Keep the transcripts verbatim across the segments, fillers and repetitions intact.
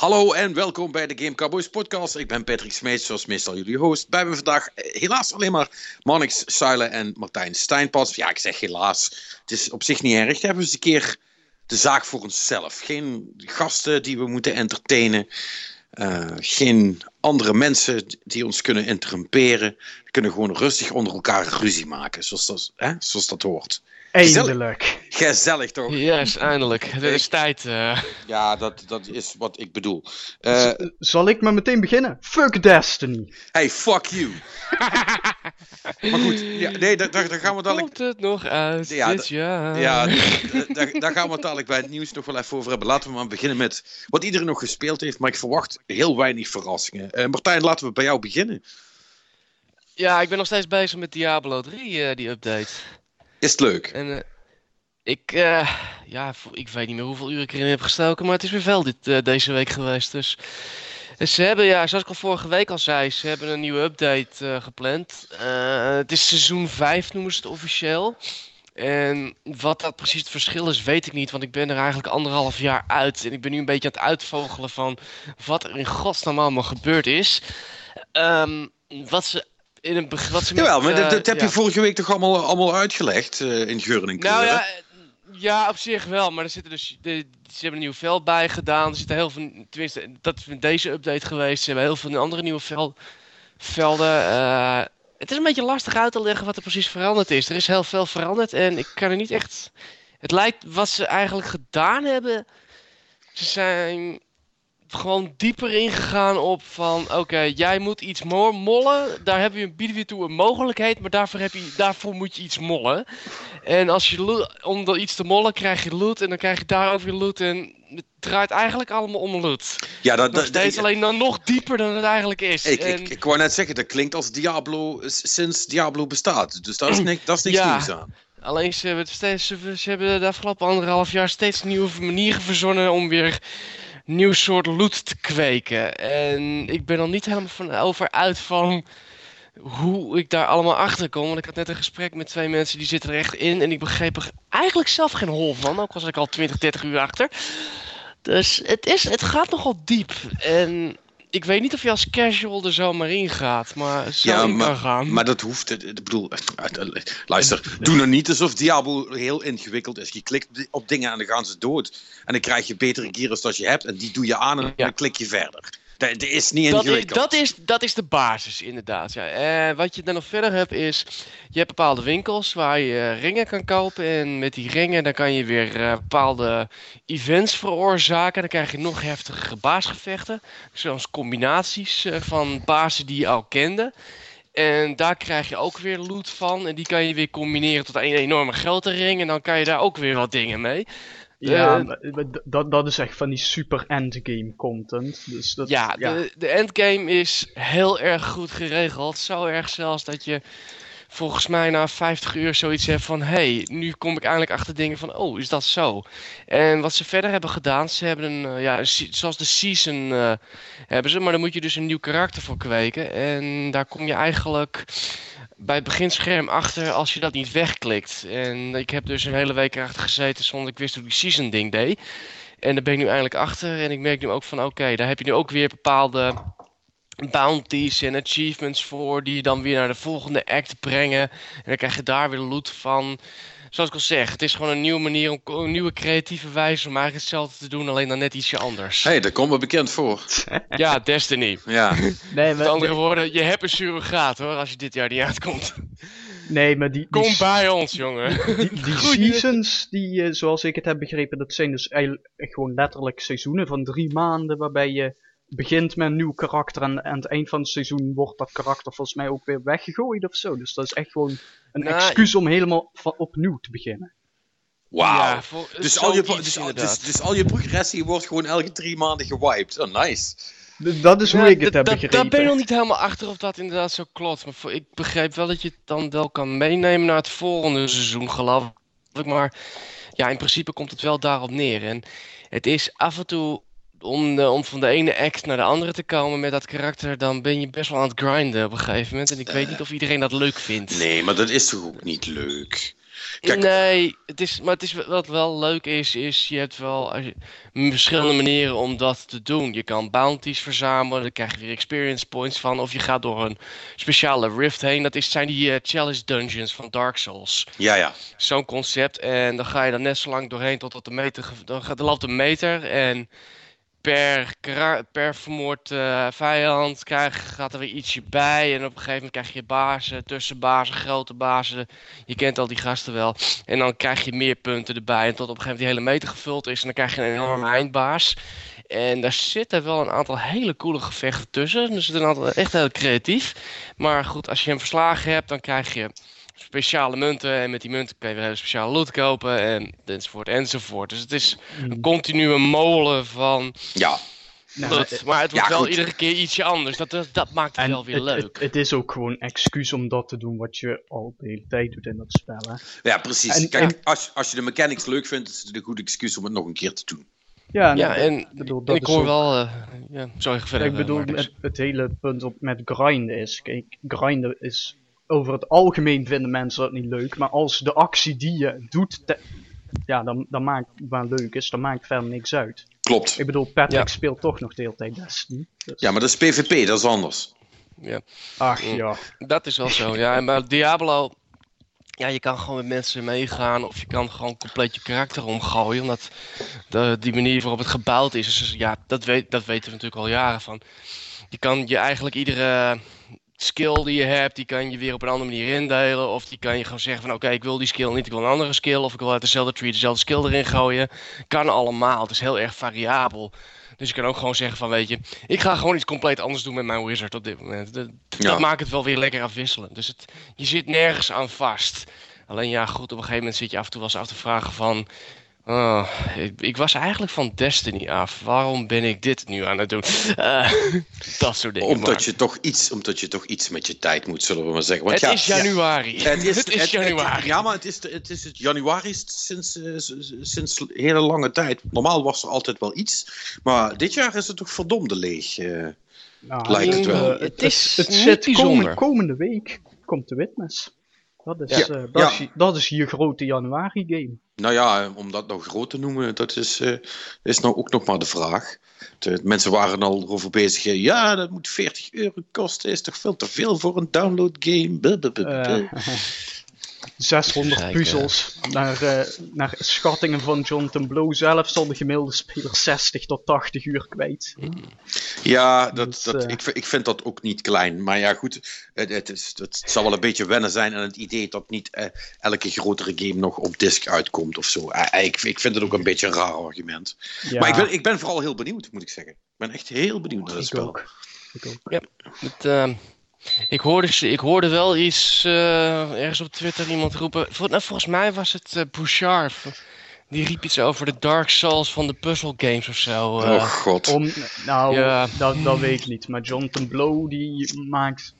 Hallo en welkom bij de Game Cowboys podcast. Ik ben Patrick Smeets, zoals meestal jullie host. Bij me vandaag helaas alleen maar Mannix, Suilen en Martijn Stijnpas. Ja, ik zeg helaas. Het is op zich niet erg. We hebben eens een keer de zaak voor onszelf. Geen gasten die we moeten entertainen. Uh, geen andere mensen die ons kunnen interrumperen. We kunnen gewoon rustig onder elkaar ruzie maken, zoals dat, hè? Zoals dat hoort. Eindelijk. Gezellig toch? Yes, eindelijk. Het is tijd. Uh... Ja, dat, dat is wat ik bedoel. Uh, Z- zal ik maar meteen beginnen? Fuck Destiny. Hey, fuck you. Maar goed, ja, nee, daar, daar gaan we dadelijk... Komt het nog uit ja, dit da- jaar? Ja, daar, daar, daar gaan we het dadelijk bij het nieuws nog wel even over hebben. Laten we maar beginnen met wat iedereen nog gespeeld heeft, maar ik verwacht heel weinig verrassingen. Uh, Martijn, laten we bij jou beginnen. Ja, ik ben nog steeds bezig met Diablo drie, uh, die update. Is het leuk? En, uh, ik, uh, ja, ik weet niet meer hoeveel uur ik erin heb gestoken, maar het is weer veel dit, uh, deze week geweest. Dus en ze hebben, ja, zoals ik al vorige week al zei, ze hebben een nieuwe update uh, gepland. Uh, het is seizoen vijf, noemen ze het officieel. En wat dat precies het verschil is, weet ik niet, want ik ben er eigenlijk anderhalf jaar uit. En ik ben nu een beetje aan het uitvogelen van wat er in godsnaam allemaal gebeurd is. Um, wat ze... In een be- wat ze met, Jawel, maar dat, dat heb uh, je ja. vorige week toch allemaal, allemaal uitgelegd uh, in geuren en kleuren? Nou ja, ja, op zich wel, maar er zitten dus, de, ze hebben een nieuw vel bij gedaan. Er zitten heel veel, tenminste, dat is met deze update geweest. Ze hebben heel veel andere nieuwe vel, velden. Uh, het is een beetje lastig uit te leggen wat er precies veranderd is. Er is heel veel veranderd en ik kan er niet echt... Het lijkt wat ze eigenlijk gedaan hebben. Ze zijn... gewoon dieper ingegaan op van... Oké, okay, jij moet iets more mollen. Daar heb je een, bieden we toe een mogelijkheid. Maar daarvoor, heb je, daarvoor moet je iets mollen. En als je lo- om dan iets te mollen krijg je loot. En dan krijg je daar ook weer loot. En het draait eigenlijk allemaal om loot. Ja, dat, dat, dat is alleen dan nog dieper dan het eigenlijk is. Ik, en... ik, ik wou net zeggen, dat klinkt als Diablo sinds Diablo bestaat. Dus daar is niks, daar is niks ja. nieuws aan. Alleen ze hebben, steeds, ze hebben de afgelopen anderhalf jaar steeds nieuwe manieren verzonnen om weer... nieuw soort loot te kweken. En ik ben er niet helemaal van over uit van hoe ik daar allemaal achter kom. Want ik had net een gesprek met twee mensen die zitten er echt in. En ik begreep er eigenlijk zelf geen hol van. Ook was ik al twintig, dertig uur achter. Dus het, is, het gaat nogal diep. En ik weet niet of je als casual er zo maar in gaat. Maar zo ja, in maar, kan gaan. Maar dat hoeft. Ik bedoel, luister. Doe nou niet alsof Diablo heel ingewikkeld is. Je klikt op dingen en dan gaan ze dood. En dan krijg je betere gears dan je hebt. En die doe je aan en dan ja. klik je verder. Dat, dat is niet ingewikkeld. Dat is, dat is, dat is de basis inderdaad. Ja. En wat je dan nog verder hebt is... Je hebt bepaalde winkels waar je ringen kan kopen. En met die ringen dan kan je weer uh, bepaalde events veroorzaken. Dan krijg je nog heftigere baasgevechten. Zoals combinaties uh, van bazen die je al kende. En daar krijg je ook weer loot van. En die kan je weer combineren tot een enorme geldring. En dan kan je daar ook weer wat dingen mee. Ja, uh, dat, dat is echt van die super endgame content. Dus dat, ja, ja. De, de endgame is heel erg goed geregeld. Zo erg zelfs dat je volgens mij na vijftig uur zoiets hebt van... Hé, nu kom ik eindelijk achter dingen van... Oh, is dat zo? En wat ze verder hebben gedaan... Ze hebben een... Uh, ja, een zoals de season uh, hebben ze... Maar dan moet je dus een nieuw karakter voor kweken. En daar kom je eigenlijk... bij het beginscherm achter als je dat niet wegklikt. En ik heb dus een hele week erachter gezeten zonder ik wist hoe die season ding deed. En daar ben ik nu eindelijk achter. En ik merk nu ook van oké, okay, daar heb je nu ook weer bepaalde bounties en achievements voor... die je dan weer naar de volgende act brengen. En dan krijg je daar weer loot van. Zoals ik al zeg, het is gewoon een nieuwe manier, om, een nieuwe creatieve wijze... om eigenlijk hetzelfde te doen, alleen dan net ietsje anders. Hé, hey, daar komt me bekend voor. Ja, Destiny. Ja. Nee, met andere nee. woorden, je hebt een surrogaat hoor, als je dit jaar niet uitkomt. Nee, maar die... Kom die, bij ons, jongen. Die, die seasons, die, uh, zoals ik het heb begrepen, dat zijn dus eigenlijk gewoon letterlijk seizoenen van drie maanden... waarbij je begint met een nieuw karakter en aan het eind van het seizoen wordt dat karakter volgens mij ook weer weggegooid of zo. Dus dat is echt gewoon... Een nou, excuus om helemaal van opnieuw te beginnen. Wauw. Ja, dus, dus, dus, dus al je progressie wordt gewoon elke drie maanden gewiped. Oh, nice. D- dat is ja, hoe ik d- het d- heb d- begrepen. Daar ben je nog niet helemaal achter of dat inderdaad zo klopt. Maar voor, ik begrijp wel dat je het dan wel kan meenemen naar het volgende seizoen, geloof ik. Maar ja, in principe komt het wel daarop neer. En het is af en toe... Om, de, om van de ene act naar de andere te komen met dat karakter, dan ben je best wel aan het grinden op een gegeven moment. En ik uh, weet niet of iedereen dat leuk vindt. Nee, maar dat is toch ook niet leuk? Kijk, nee, het is, maar het is, wat wel leuk is, is je hebt wel als je, verschillende manieren om dat te doen. Je kan bounties verzamelen, daar krijg je weer experience points van. Of je gaat door een speciale rift heen. Dat is, zijn die uh, challenge dungeons van Dark Souls. Ja, ja. Zo'n concept. En dan ga je er net zo lang doorheen totdat de meter... Dan gaat de lap de meter en... Per, per vermoord uh, vijand krijg, gaat er weer ietsje bij. En op een gegeven moment krijg je bazen, tussenbazen, grote bazen. Je kent al die gasten wel. En dan krijg je meer punten erbij. En tot op een gegeven moment die hele meter gevuld is. En dan krijg je een enorme eindbaas. En daar zitten wel een aantal hele coole gevechten tussen. Er zit een aantal echt heel creatief. Maar goed, als je hem verslagen hebt, dan krijg je speciale munten. En met die munten kun je weer hele speciale loot kopen. En enzovoort, enzovoort. Dus het is een continue molen van... Ja. Nou, dat, maar het wordt ja, wel goed. Iedere keer ietsje anders. Dat, dat, dat maakt het en wel weer het, leuk. Het, het is ook gewoon een excuus om dat te doen wat je al de hele tijd doet in dat spel. Hè? Ja, precies. En, Kijk, en... Als, als je de mechanics leuk vindt, is het een goed excuus om het nog een keer te doen. Ja, ja en, en, bedoel, en ik hoor ook... wel... Uh, ja, sorry, verder. Ik bedoel, het, het hele punt op met grinden is... Kijk, grinden is... Over het algemeen vinden mensen dat niet leuk, maar als de actie die je doet, te- ja, dan, dan maakt waar leuk is, dan maakt verder niks uit. Klopt. Ik bedoel, Patrick ja. speelt toch nog de hele tijd Destiny. Dus... Ja, maar dat is P V P, dat is anders. Ja. Ach ja. Dat is wel zo, ja. En bij Diablo, ja, je kan gewoon met mensen meegaan of je kan gewoon compleet je karakter omgooien, omdat de, die manier waarop het gebouwd is, dus ja, dat, weet, dat weten we natuurlijk al jaren van. Je kan je eigenlijk iedere... skill die je hebt, die kan je weer op een andere manier indelen. Of die kan je gewoon zeggen van oké, okay, ik wil die skill niet, ik wil een andere skill. Of ik wil uit dezelfde tree dezelfde skill erin gooien. Kan allemaal, het is heel erg variabel. Dus je kan ook gewoon zeggen van weet je, ik ga gewoon iets compleet anders doen met mijn wizard op dit moment. Dat, dat ja. maakt het wel weer lekker afwisselend. Dus het, je zit nergens aan vast. Alleen ja goed, op een gegeven moment zit je af en toe wel eens af te vragen van... Oh, ik, ik was eigenlijk van Destiny af. Waarom ben ik dit nu aan het doen? Uh, dat soort dingen. Omdat, maar. Je toch iets, omdat je toch iets met je tijd moet, zullen we maar zeggen. Want het, ja, is ja, het is januari. Het is januari. Ja, maar het is, het is het januari sinds, uh, sinds hele lange tijd. Normaal was er altijd wel iets. Maar dit jaar is het toch verdomde leeg. Uh, nou, lijkt het wel. Het, het is het, het zit komende, komende week komt de Witness. Dat is, ja. uh, dat, ja. is, dat is je grote januari game. Nou ja, om dat nou groot te noemen, dat is, uh, is nou ook nog maar de vraag. De mensen waren al over bezig, ja, dat moet veertig euro kosten, is toch veel te veel voor een download game. Uh, zeshonderd Kijk, puzzels. Uh. Naar, uh, naar schattingen van Jonathan Blow zelf zal de gemiddelde speler zestig tot tachtig uur kwijt. Mm. Ja, dat, dus, dat, uh... ik, ik vind dat ook niet klein. Maar ja, goed, het, het, is, het zal wel een beetje wennen zijn aan het idee dat niet uh, elke grotere game nog op disc uitkomt of zo. Uh, ik, ik vind het ook een beetje een raar argument. Ja. Maar ik ben, ik ben vooral heel benieuwd, moet ik zeggen. Ik ben echt heel benieuwd naar het spel. Ook. Ik ook. Ja, het... Uh... Ik hoorde, ik hoorde wel iets uh, ergens op Twitter iemand roepen. Vol, nou, volgens mij was het uh, Bouchard. Die riep iets over de Dark Souls van de puzzle games of zo. Uh. Oh god. Om, nou, ja. dat, dat weet ik niet. Maar Jonathan Blow die maakt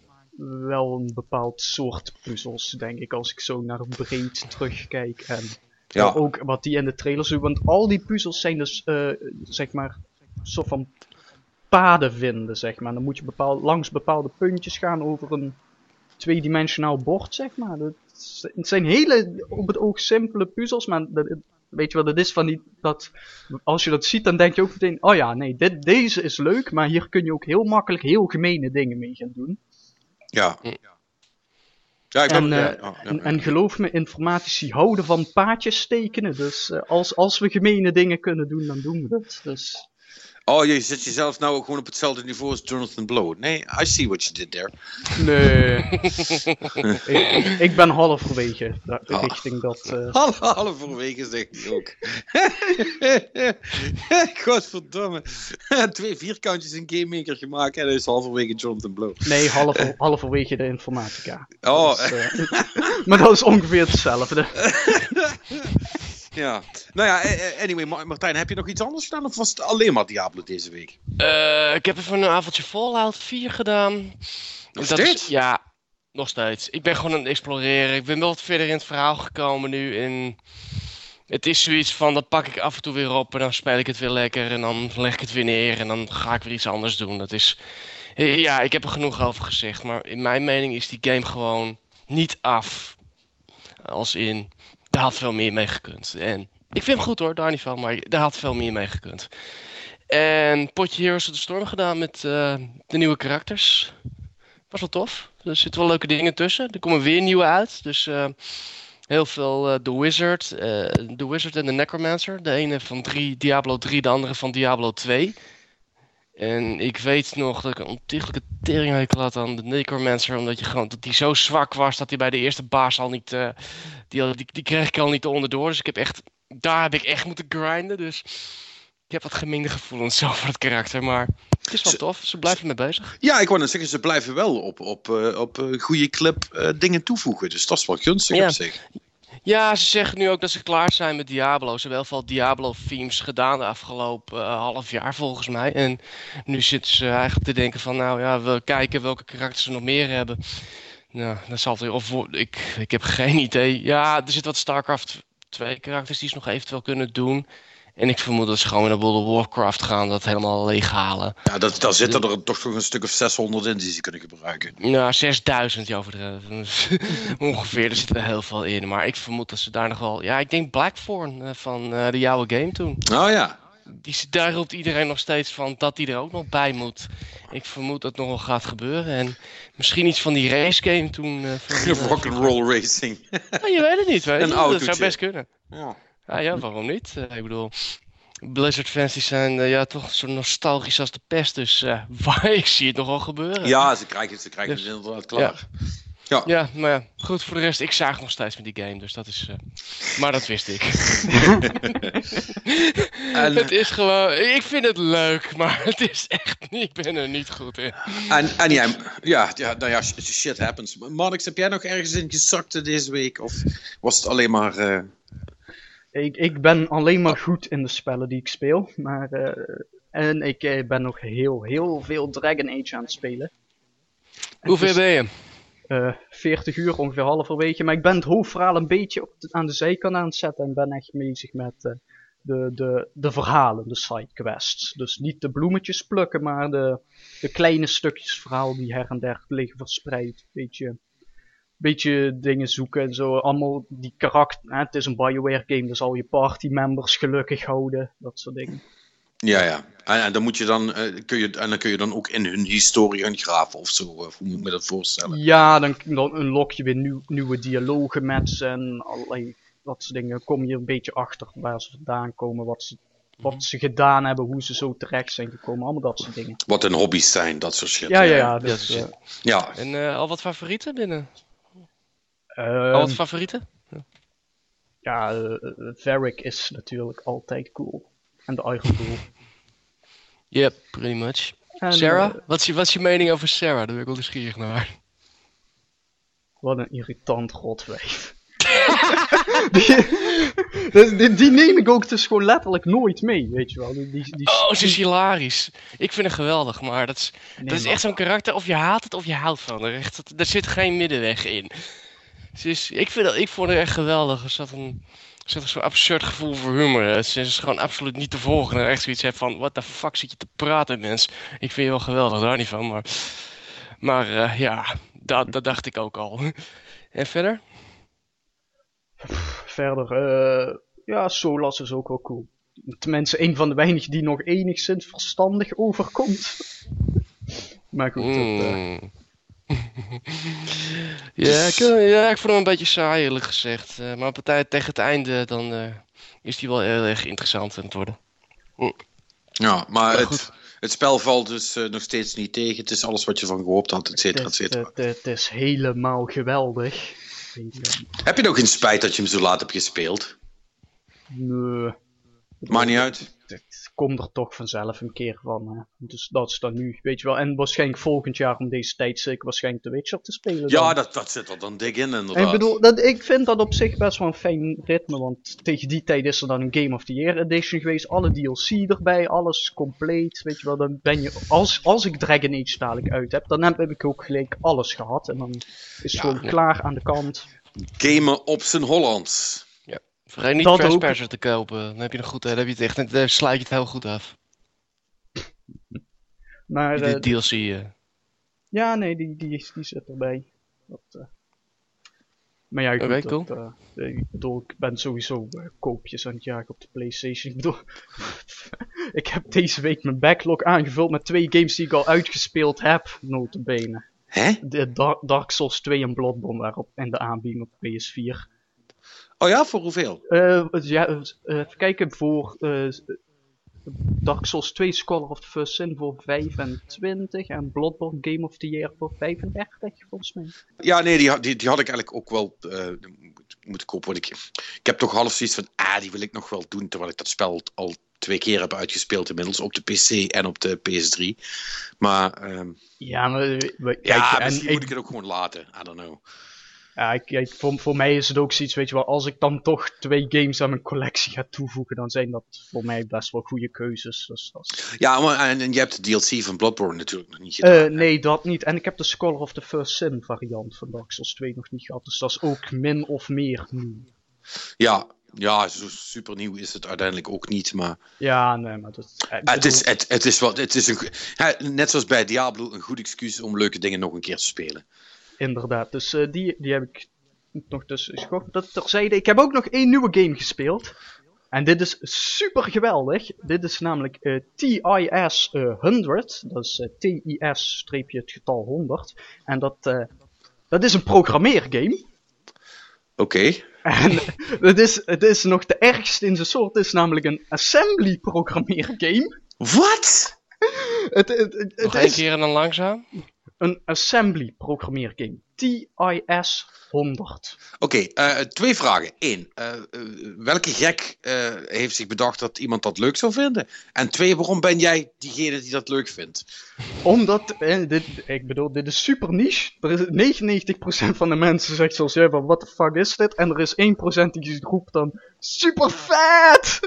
wel een bepaald soort puzzels, denk ik. Als ik zo naar breed terugkijk. En ja. ook wat die in de trailers doen. Want al die puzzels zijn dus, uh, zeg maar, soort van... paden vinden, zeg maar. Dan moet je bepaal, langs bepaalde puntjes gaan over een tweedimensionaal bord, zeg maar. Dat, het zijn hele, op het oog, simpele puzzels, maar dat, weet je wat het is van die, dat, als je dat ziet, dan denk je ook meteen, oh ja, nee, dit, deze is leuk, maar hier kun je ook heel makkelijk heel gemene dingen mee gaan doen. Ja. Ja. Ja, ik en, ben... uh, ja, oh, ja, en, ja. en geloof me, informatici houden van paadjes tekenen, dus uh, als, als we gemene dingen kunnen doen, dan doen we dat, dus... Oh, je zet jezelf nou ook gewoon op hetzelfde niveau als Jonathan Blow. Nee, I see what you did there. Nee. ik, ik ben halverwege. Da- oh. Richting dat... Uh... Hal- halverwege zeg ik ook. Godverdomme. Twee vierkantjes in Game Maker gemaakt en hij is halverwege Jonathan Blow. Nee, halver- halverwege de informatica. Oh. Dus, uh... maar dat is ongeveer hetzelfde. Ja, nou ja, anyway, Martijn, heb je nog iets anders gedaan of was het alleen maar Diablo deze week? Uh, ik heb even een avondje Fallout vier gedaan. Nog dat steeds? Is, ja, nog steeds. Ik ben gewoon aan het exploreren. Ik ben wel wat verder in het verhaal gekomen nu. En het is zoiets van, dat pak ik af en toe weer op en dan speel ik het weer lekker en dan leg ik het weer neer en dan ga ik weer iets anders doen. Dat is, ja, ik heb er genoeg over gezegd, maar in mijn mening is die game gewoon niet af. Als in, daar had veel meer mee gekund. En ik vind hem goed hoor, daar niet van, maar daar had veel meer mee gekund. En potje Heroes of the Storm gedaan met uh, de nieuwe karakters. Was wel tof. Er zitten wel leuke dingen tussen. Er komen weer nieuwe uit. Dus uh, heel veel uh, The Wizard. Uh, The Wizard en de Necromancer. De ene van drie, Diablo drie, de andere van Diablo twee. En ik weet nog dat ik een ontiegelijke teringhekel had aan de Necromancer. Omdat je gewoon, dat die zo zwak was dat hij bij de eerste baas al niet... Uh, die, die, die kreeg ik al niet onderdoor. Dus ik heb echt, daar heb ik echt moeten grinden. Dus... ik heb wat gemengde gevoelens over het karakter, maar het is wel ze, tof. Ze blijven mee bezig. Ja, ik wou net zeggen, ze blijven wel op, op, op goede clip uh, dingen toevoegen. Dus dat is wel gunstig ja. op zich. Ja, ze zeggen nu ook dat ze klaar zijn met Diablo. Ze hebben heel veel Diablo-themes gedaan de afgelopen uh, half jaar volgens mij. En nu zitten ze eigenlijk te denken van, nou ja, we kijken welke karakters ze nog meer hebben. Nou, dat zal altijd, of ik, ik heb geen idee. Ja, er zit wat StarCraft twee karakters die ze nog eventueel kunnen doen. En ik vermoed dat ze gewoon naar World of Warcraft gaan, dat helemaal leeghalen. Ja, dat, daar zitten er toch nog een stuk of zeshonderd in die ze kunnen gebruiken. Nou, zesduizend, ja, overdreven. Ongeveer, er zit er heel veel in. Maar ik vermoed dat ze daar nog wel... ja, ik denk Blackthorn van uh, de jouwe game toen. Oh ja. Die, daar roept iedereen nog steeds van dat die er ook nog bij moet. Ik vermoed dat het nog wel gaat gebeuren. En misschien iets van die race game toen... Uh, van, uh, rock'n'roll van... racing. Nou, je weet het niet, weet je. Dat zou best kunnen. Ja. Ah ja, waarom niet? Uh, ik bedoel, Blizzard fans die zijn uh, ja, toch zo nostalgisch als de pest. Dus uh, waar, ik zie het nog wel gebeuren. Ja, ze krijgen het, ze krijgen dus, het inderdaad klaar. Ja. Ja. ja, maar ja, goed, voor de rest, ik zaag nog steeds met die game. Dus dat is... Uh, maar dat wist ik. en, het is gewoon... ik vind het leuk, maar het is echt niet... ik ben er niet goed in. En, en jij... ja, ja, nou ja, shit happens. Mannix, heb jij nog ergens in gezakt deze week? Of was het alleen maar... Uh... Ik, ik ben alleen maar goed in de spellen die ik speel, maar uh, en ik uh, ben nog heel, heel veel Dragon Age aan het spelen. En hoeveel dus, ben je? Uh, veertig uur, ongeveer halverwege, maar ik ben het hoofdverhaal een beetje op de, aan de zijkant aan het zetten en ben echt bezig met uh, de, de, de verhalen, de sidequests. Dus niet de bloemetjes plukken, maar de, de kleine stukjes verhaal die her en der liggen verspreid, weet je. Beetje dingen zoeken en zo, allemaal die karakter, hè, het is een BioWare game, dus al je partymembers gelukkig houden, dat soort dingen. Ja, ja. En, en, dan, moet je dan, uh, kun je, en dan kun je dan ook in hun historie gaan graven of zo, of hoe moet ik me dat voorstellen? Ja, dan, dan unlock je weer nieuw, nieuwe dialogen met ze en allerlei dat soort dingen, dan kom je een beetje achter waar ze vandaan komen, wat ze, wat ze gedaan hebben, hoe ze zo terecht zijn gekomen, allemaal dat soort dingen. Wat hun hobby's zijn, dat soort shit. Ja, ja, ja. Dus, ja. ja. En uh, al wat favorieten binnen? Al wat favorieten? Ja, uh, Varric is natuurlijk altijd cool. En de Iron Cool. Yep, pretty much. En, Sarah? Uh, wat, is je, wat is je mening over Sarah? Daar ben ik wel nieuwsgierig naar haar. Wat een irritant rotwijf. die, die, die, die neem ik ook dus gewoon letterlijk nooit mee, weet je wel. Die, die, die... Oh, ze is hilarisch. Ik vind het geweldig, maar dat is, nee, dat is echt zo'n karakter. Of je haat het of je houdt van haar. Er zit geen middenweg in. Ze is, ik, vind dat, ik vond haar echt geweldig. Er zat, een, er zat zo'n absurd gevoel voor humor. Ze is gewoon absoluut niet te volgen. En echt zoiets heeft van, what the fuck zit je te praten, mens? Ik vind je wel geweldig, daar niet van. Maar, maar uh, ja, dat, dat dacht ik ook al. En verder? Verder, uh, ja, Solas is ook wel cool. Tenminste, een van de weinigen die nog enigszins verstandig overkomt. Maar goed, mm. dat... Uh... ja, ik, ja, ik vond hem een beetje saai eerlijk gezegd. Uh, maar partij tegen het einde, dan uh, is die wel heel erg interessant aan het worden. Oh. Ja, maar oh, het, het spel valt dus uh, nog steeds niet tegen. Het is alles wat je van gehoopt had, et cetera, et cetera. Het is helemaal geweldig. Heb je nog geen spijt dat je hem zo laat hebt gespeeld? Nee. Maakt niet uit. Het komt er toch vanzelf een keer van. Hè. Dus dat is dan nu, weet je wel. En waarschijnlijk volgend jaar om deze tijd zeker waarschijnlijk The Witcher te spelen. Dan. Ja, dat, dat zit er dan dik in inderdaad. En ik bedoel, dat, ik vind dat op zich best wel een fijn ritme. Want tegen die tijd is er dan een Game of the Year edition geweest. Alle D L C erbij, alles compleet. Weet je wel, dan ben je... Als, als ik Dragon Age dadelijk uit heb, dan heb ik ook gelijk alles gehad. En dan is het ja, gewoon ja. klaar aan de kant. Gamen op zijn Hollands. Vergeet niet First Person te kopen, dan heb je, een goed, dan heb je het echt, dan sluit je het heel goed af. Maar, die uh, D L C. Uh. Ja, nee, die, die, die zit erbij. Dat, uh... Maar ja, ik, dat, uh, ik bedoel, ik ben sowieso uh, koopjes aan het jagen op de PlayStation. Ik bedoel, ik heb deze week mijn backlog aangevuld met twee games die ik al uitgespeeld heb, notabene. Hè? De da- Dark Souls twee en Bloodborne waarop en de aanbieding op P S vier. Oh ja, voor hoeveel? Uh, ja, uh, even kijken, voor uh, Dark Souls twee, Scholar of the First Sin voor vijfentwintig en Bloodborne Game of the Year voor vijfendertig, volgens mij. Ja, nee, die, die, die had ik eigenlijk ook wel uh, moeten kopen. Want ik, ik heb toch half zoiets van, ah, die wil ik nog wel doen, terwijl ik dat spel al twee keer heb uitgespeeld inmiddels, op de P C en op de P S drie. Maar, um, ja, maar we, ja, en misschien en, moet ik het ook gewoon laten, I don't know. Ja, ik, ik, voor, voor mij is het ook zoiets, weet je wel, als ik dan toch twee games aan mijn collectie ga toevoegen, dan zijn dat voor mij best wel goede keuzes. Dus, als... Ja, maar, en, en je hebt de D L C van Bloodborne natuurlijk nog niet gedaan. Uh, nee, dat niet. En ik heb de Scholar of the First Sin variant van Dark Souls twee nog niet gehad, dus dat is ook min of meer nieuw. Ja, ja, zo super nieuw is het uiteindelijk ook niet, maar... Ja, nee, maar dat... Eh, bedoel... Het is, het, het is wel, het is een, net zoals bij Diablo, een goed excuus om leuke dingen nog een keer te spelen. Inderdaad, dus uh, die, die heb ik nog tussen geschoven. Dat terzijde, ik heb ook nog één nieuwe game gespeeld. En dit is super geweldig. Dit is namelijk uh, T I S uh, honderd. Dat is uh, T I S streepje het getal honderd. En dat, uh, dat is een programmeergame. Oké. Okay. En het is, het is nog de ergste in zijn soort. Het is namelijk een assembly programmeergame. Wat? het, het, het, het nog één is... keer en dan langzaam. Een assembly programmeergame. T I S honderd. Oké, okay, uh, twee vragen. Eén, uh, uh, welke gek uh, heeft zich bedacht dat iemand dat leuk zou vinden? En twee, waarom ben jij diegene die dat leuk vindt? Omdat, eh, dit, ik bedoel, dit is super niche. Er is negenennegentig procent van de mensen zegt zoals jij van, what the fuck is dit? En er is één procent die roept dan, super vet!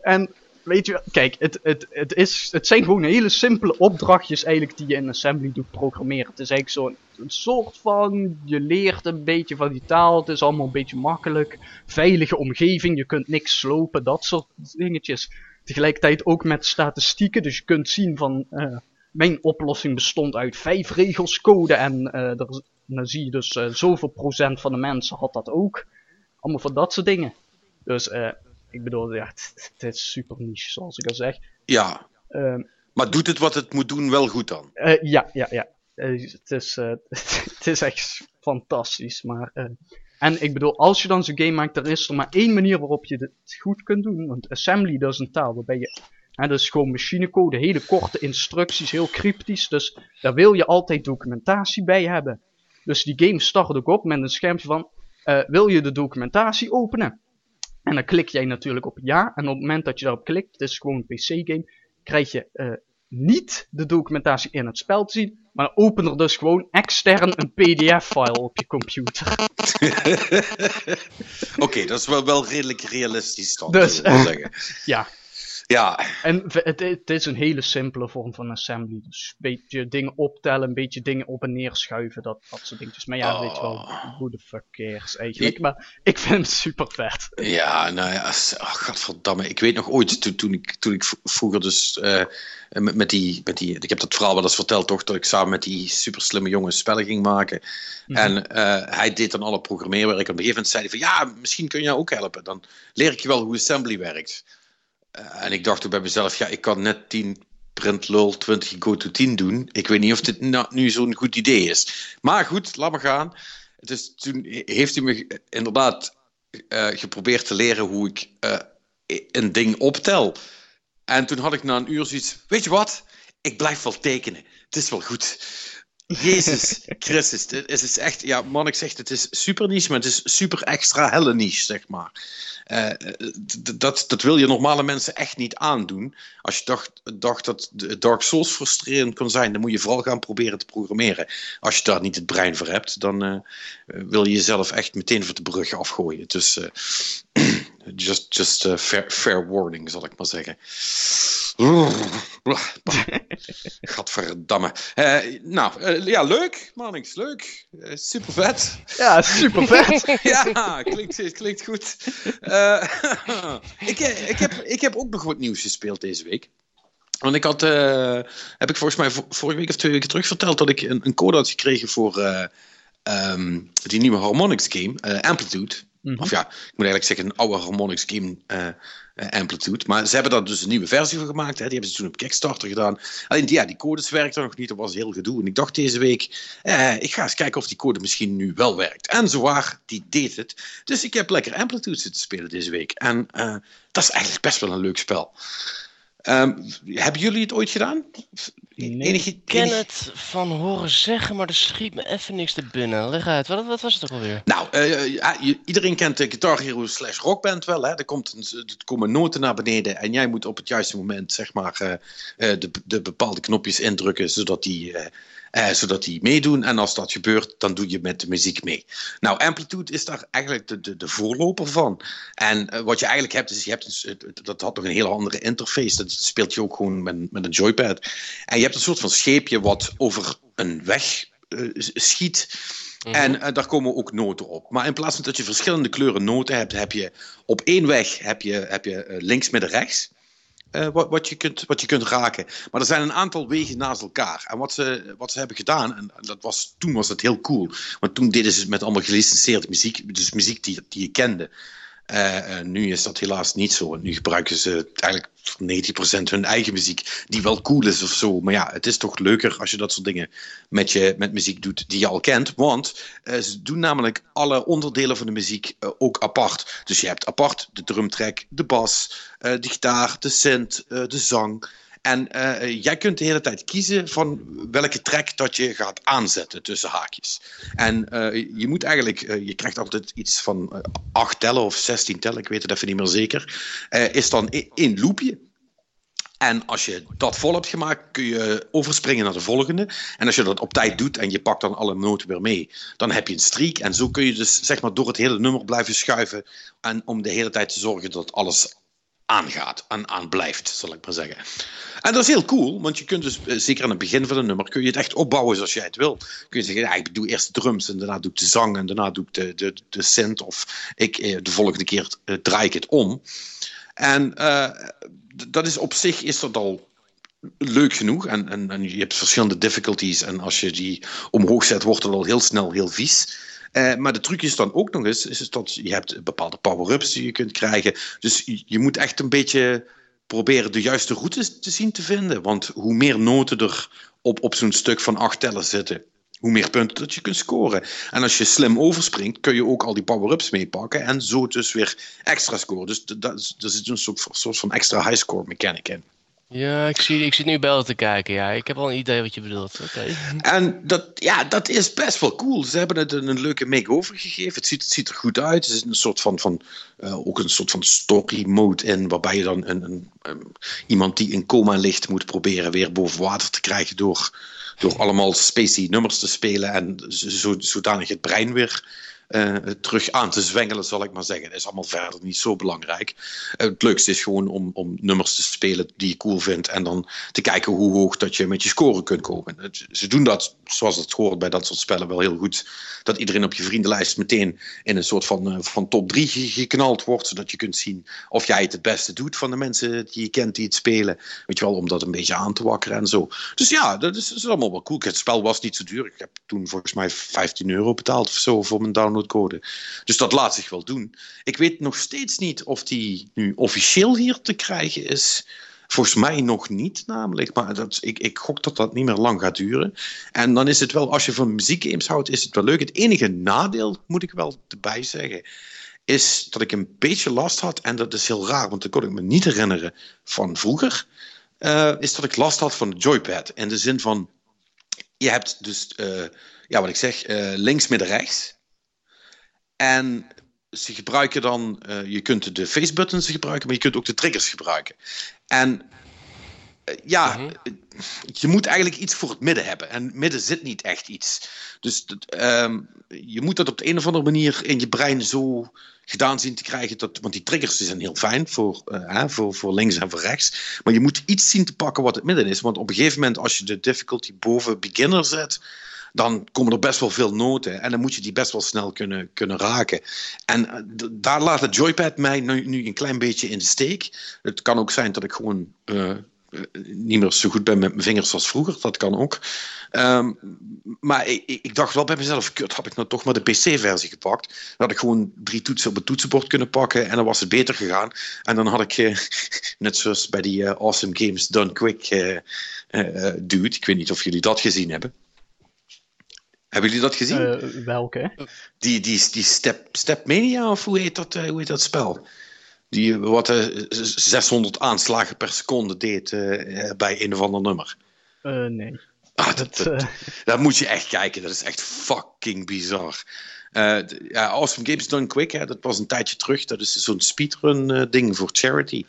En... Weet je, kijk, het, het, het, is, het zijn gewoon hele simpele opdrachtjes eigenlijk die je in assembly doet programmeren. Het is eigenlijk zo'n een soort van, je leert een beetje van die taal, het is allemaal een beetje makkelijk. Veilige omgeving, je kunt niks slopen, dat soort dingetjes. Tegelijkertijd ook met statistieken, dus je kunt zien van, uh, mijn oplossing bestond uit vijf regels code. En uh, er, dan zie je dus uh, zoveel procent van de mensen had dat ook. Allemaal van dat soort dingen. Dus... Uh, Ik bedoel, ja, het, het is super niche, zoals ik al zeg. Ja. Uh, maar doet het wat het moet doen wel goed dan? Uh, ja, ja, ja. Uh, het, is, uh, het is echt fantastisch. Maar, uh, en ik bedoel, als je dan zo'n game maakt, dan is er maar één manier waarop je dit goed kunt doen. Want assembly, dat is een taal waarbij je... En dat is gewoon machinecode, hele korte instructies, heel cryptisch. Dus daar wil je altijd documentatie bij hebben. Dus die game start ook op met een schermpje van... Uh, wil je de documentatie openen? En dan klik jij natuurlijk op ja. En op het moment dat je daarop klikt, het is gewoon een P C-game, krijg je uh, niet de documentatie in het spel te zien, maar open er dus gewoon extern een P D F-file op je computer. Oké, okay, dat is wel, wel redelijk realistisch dan. Dus, uh, zeggen. Ja. Ja. En het, het is een hele simpele vorm van assembly. Dus een beetje dingen optellen, een beetje dingen op en neer schuiven, dat, dat soort dingetjes. Maar ja, oh. Weet je wel, hoe de fuck cares eigenlijk. Ik... Maar ik vind het super vet. Ja, nou ja, oh, godverdamme. Ik weet nog ooit, toen, toen, ik, toen ik vroeger dus, uh, met, met, die, met die, ik heb dat verhaal wel eens verteld toch, dat ik samen met die super slimme jongen spellen ging maken. Mm-hmm. En uh, hij deed dan alle programmeerwerk. En op een gegeven moment zei hij van, ja, misschien kun jij ook helpen. Dan leer ik je wel hoe assembly werkt. Uh, en ik dacht toen bij mezelf, ja, ik kan net tien printlul, twintig go to tien doen. Ik weet niet of dit na, nu zo'n goed idee is. Maar goed, laat maar gaan. Dus toen heeft hij me inderdaad uh, geprobeerd te leren hoe ik uh, een ding optel. En toen had ik na een uur zoiets, weet je wat? Ik blijf wel tekenen. Het is wel goed. Jezus Christus, het is echt, ja, Mannix zegt, het is super niche, maar het is super extra helle niche, zeg maar. Uh, d- dat, dat wil je normale mensen echt niet aandoen. Als je dacht, dacht dat Dark Souls frustrerend kon zijn, dan moet je vooral gaan proberen te programmeren. Als je daar niet het brein voor hebt, dan uh, wil je jezelf echt meteen voor de brug afgooien. Dus uh, just, just uh, fair, fair warning, zal ik maar zeggen. Gadverdamme. Uh, nou, uh, ja, leuk, Mannix, leuk. Uh, super vet. Ja, super vet. Ja, klinkt, klinkt goed. Uh, ik, ik, heb, ik heb ook nog wat nieuws gespeeld deze week. Want ik had, uh, heb ik volgens mij vorige week of twee weken terug verteld dat ik een, een code had gekregen voor uh, um, die nieuwe Harmonix game, uh, Amplitude. Mm-hmm. Of ja, ik moet eigenlijk zeggen een oude Harmonix game uh, uh, Amplitude. Maar ze hebben daar dus een nieuwe versie van gemaakt. Hè. Die hebben ze toen op Kickstarter gedaan. Alleen die, ja, die codes werkten nog niet. Dat was heel gedoe. En ik dacht deze week, uh, ik ga eens kijken of die code misschien nu wel werkt. En zowaar, die deed het. Dus ik heb lekker Amplitude zitten spelen deze week. En uh, dat is eigenlijk best wel een leuk spel. Um, hebben jullie het ooit gedaan? Nee, enig, ik ken enig... het van horen zeggen, maar er schiet me even niks te binnen. Leg uit, wat, wat was het ook alweer? Nou, uh, ja, iedereen kent de Guitar Hero slash Rockband wel. Hè? Er, komt een, er komen noten naar beneden en jij moet op het juiste moment zeg maar, uh, de, de bepaalde knopjes indrukken, zodat die... Uh, Uh, zodat die meedoen. En als dat gebeurt, dan doe je met de muziek mee. Nou, Amplitude is daar eigenlijk de, de, de voorloper van. En uh, wat je eigenlijk hebt, is je hebt een, dat had nog een hele andere interface. Dat speelt je ook gewoon met, met een joypad. En je hebt een soort van scheepje wat over een weg uh, schiet. Mm-hmm. En uh, daar komen ook noten op. Maar in plaats van dat je verschillende kleuren noten hebt, heb je op één weg heb je, heb je uh, links, midden, rechts. Uh, wat, wat, je kunt, wat je kunt raken. Maar er zijn een aantal wegen naast elkaar. En wat ze, wat ze hebben gedaan, en dat was, toen was dat heel cool. Want toen deden ze het met allemaal gelicenseerde muziek. Dus muziek die, die je kende. Uh, uh, nu is dat helaas niet zo. Nu gebruiken ze eigenlijk negentig procent hun eigen muziek. Die wel cool is of zo. Maar ja, het is toch leuker als je dat soort dingen met, je, met muziek doet die je al kent. Want uh, ze doen namelijk alle onderdelen van de muziek uh, ook apart. Dus je hebt apart de drumtrack, de bas, uh, de gitaar, de synth, uh, de zang. En uh, jij kunt de hele tijd kiezen van welke track dat je gaat aanzetten tussen haakjes. En uh, je moet eigenlijk, uh, je krijgt altijd iets van uh, acht tellen of zestien tellen, ik weet het even niet meer zeker. Uh, is dan één loopje. En als je dat vol hebt gemaakt, kun je overspringen naar de volgende. En als je dat op tijd doet en je pakt dan alle noten weer mee, dan heb je een streak. En zo kun je dus zeg maar door het hele nummer blijven schuiven. En om de hele tijd te zorgen dat alles aangaat en aan blijft, zal ik maar zeggen. En dat is heel cool, want je kunt dus zeker aan het begin van een nummer, kun je het echt opbouwen zoals jij het wil. Kun je zeggen, ja, ik doe eerst de drums en daarna doe ik de zang en daarna doe ik de, de, de synth of ik, de volgende keer uh, draai ik het om. En uh, dat is op zich is dat al leuk genoeg en, en, en je hebt verschillende difficulties en als je die omhoog zet wordt het al heel snel heel vies. Uh, maar de truc is dan ook nog eens, is dat je hebt bepaalde power-ups die je kunt krijgen. Dus je, je moet echt een beetje proberen de juiste routes te zien te vinden. Want hoe meer noten er op, op zo'n stuk van acht tellen zitten, hoe meer punten dat je kunt scoren. En als je slim overspringt, kun je ook al die power-ups meepakken en zo dus weer extra scoren. Dus dat, er zit een soort, soort van extra high-score mechanic in. Ja, ik, zie, ik zit nu bellen te kijken. Ja. Ik heb al een idee wat je bedoelt. Okay. En dat, ja, dat is best wel cool. Ze hebben het een, een leuke make-over gegeven. Het ziet, het ziet er goed uit. Er is een soort van, van, uh, ook een soort van story mode in, waarbij je dan een, een, um, iemand die in coma ligt moet proberen weer boven water te krijgen door, door allemaal spacey nummers te spelen en zo, zodanig het brein weer Uh, terug aan te zwengelen, zal ik maar zeggen. Dat is allemaal verder niet zo belangrijk. Uh, het leukste is gewoon om, om nummers te spelen die je cool vindt en dan te kijken hoe hoog dat je met je score kunt komen. Uh, ze doen dat, zoals het hoort bij dat soort spellen, wel heel goed. Dat iedereen op je vriendenlijst meteen in een soort van, uh, van top drie geknald wordt, zodat je kunt zien of jij het het beste doet van de mensen die je kent die het spelen. Weet je wel, om dat een beetje aan te wakkeren en zo. Dus ja, dat is, dat is allemaal wel cool. Het spel was niet zo duur. Ik heb toen volgens mij vijftien euro betaald of zo voor mijn download code. Dus dat laat zich wel doen. Ik weet nog steeds niet of die nu officieel hier te krijgen is. Volgens mij nog niet namelijk. Maar dat, ik, ik gok dat dat niet meer lang gaat duren. En dan is het wel, als je van muziekgames houdt, is het wel leuk. Het enige nadeel, moet ik wel erbij zeggen, is dat ik een beetje last had. En dat is heel raar, want dat kon ik me niet herinneren van vroeger. Uh, is dat ik last had van de joypad. In de zin van, je hebt dus, uh, ja wat ik zeg, uh, links, midden, rechts. En ze gebruiken dan, uh, je kunt de facebuttons gebruiken, maar je kunt ook de triggers gebruiken. En uh, ja, mm-hmm. je moet eigenlijk iets voor het midden hebben. En midden zit niet echt iets. Dus uh, je moet dat op de een of andere manier in je brein zo gedaan zien te krijgen. Dat, want die triggers zijn heel fijn voor, uh, voor, voor links en voor rechts. Maar je moet iets zien te pakken wat het midden is. Want op een gegeven moment, als je de difficulty boven beginner zet, dan komen er best wel veel noten. En dan moet je die best wel snel kunnen, kunnen raken. En d- daar laat de joypad mij nu, nu een klein beetje in de steek. Het kan ook zijn dat ik gewoon uh, niet meer zo goed ben met mijn vingers als vroeger, dat kan ook. Um, maar ik, ik dacht wel bij mezelf, kut, had ik nou toch maar de P C-versie gepakt. Dan had ik gewoon drie toetsen op het toetsenbord kunnen pakken en dan was het beter gegaan. En dan had ik, uh, net zoals bij die uh, Awesome Games Done Quick uh, uh, dude, ik weet niet of jullie dat gezien hebben. Hebben jullie dat gezien? Uh, welke? Die, die, die Step, Step Mania, of hoe heet dat, uh, hoe heet dat spel? Die wat uh, zeshonderd aanslagen per seconde deed uh, bij een of ander nummer. Uh, nee. Ah, dat, dat, dat, uh... dat moet je echt kijken. Dat is echt fucking bizar. Uh, ja, Awesome Games Done Quick, hè, dat was een tijdje terug. Dat is zo'n speedrun uh, ding voor charity.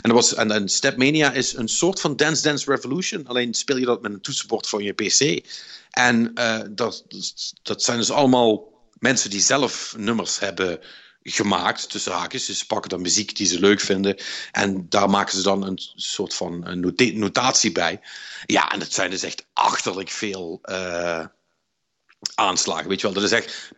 En, dat was, en, en Step Mania is een soort van Dance Dance Revolution. Alleen speel je dat met een toetsenbord van je P C. En uh, dat, dat zijn dus allemaal mensen die zelf nummers hebben gemaakt, tussen haakjes. Dus ze pakken dan muziek die ze leuk vinden en daar maken ze dan een soort van een not- notatie bij. Ja, en dat zijn dus echt achterlijk veel uh, aanslagen, weet je wel. Dat is echt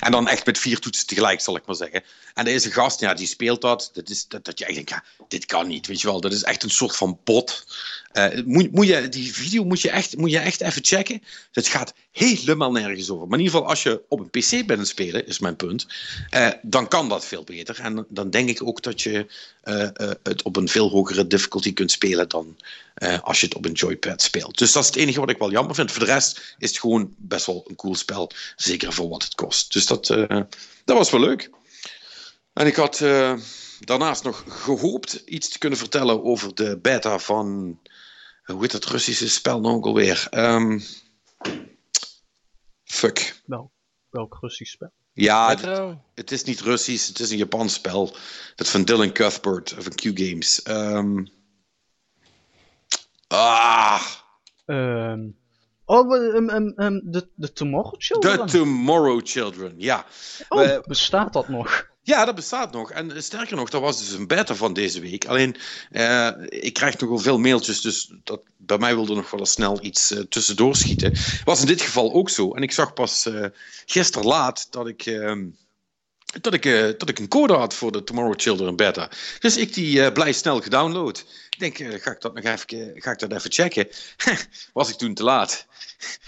en dan echt met vier toetsen tegelijk, zal ik maar zeggen. En er is een gast, ja, die speelt dat. Dat is dat, dat je echt denkt, ja, dit kan niet, weet je wel. Dat is echt een soort van bot. Uh, moet, moet je, die video moet je, echt, moet je echt even checken. Dat gaat helemaal nergens over. Maar in ieder geval, als je op een P C bent aan het spelen, is mijn punt, uh, dan kan dat veel beter. En dan denk ik ook dat je uh, uh, het op een veel hogere difficulty kunt spelen dan uh, als je het op een joypad speelt. Dus dat is het enige wat ik wel jammer vind. Voor de rest is het gewoon best wel een cool spel. Zeker voor wat het kost. Dus dat, uh, dat was wel leuk. En ik had uh, daarnaast nog gehoopt iets te kunnen vertellen over de beta van... Hoe heet dat Russische spel nou ook alweer? Um, fuck. Wel, welk Russisch spel? Ja, het, het is niet Russisch. Het is een Japans spel. Dat van Dylan Cuthbert van Q-Games. Um, ah... Um. Oh, um, um, um, the, the Tomorrow Children? The Tomorrow Children, ja. Oh, uh, bestaat dat nog? Ja, dat bestaat nog. En sterker nog, dat was dus een beta van deze week. Alleen, uh, ik krijg nogal veel mailtjes, dus dat, bij mij wilde nog wel eens snel iets uh, tussendoor schieten. Was in dit geval ook zo. En ik zag pas uh, gisteren laat dat ik... Uh, Dat ik, uh, dat ik een code had voor de Tomorrow Children beta. Dus ik die uh, blij snel gedownload. Ik denk, uh, ga ik dat nog even, uh, ga ik dat even checken? Was ik toen te laat.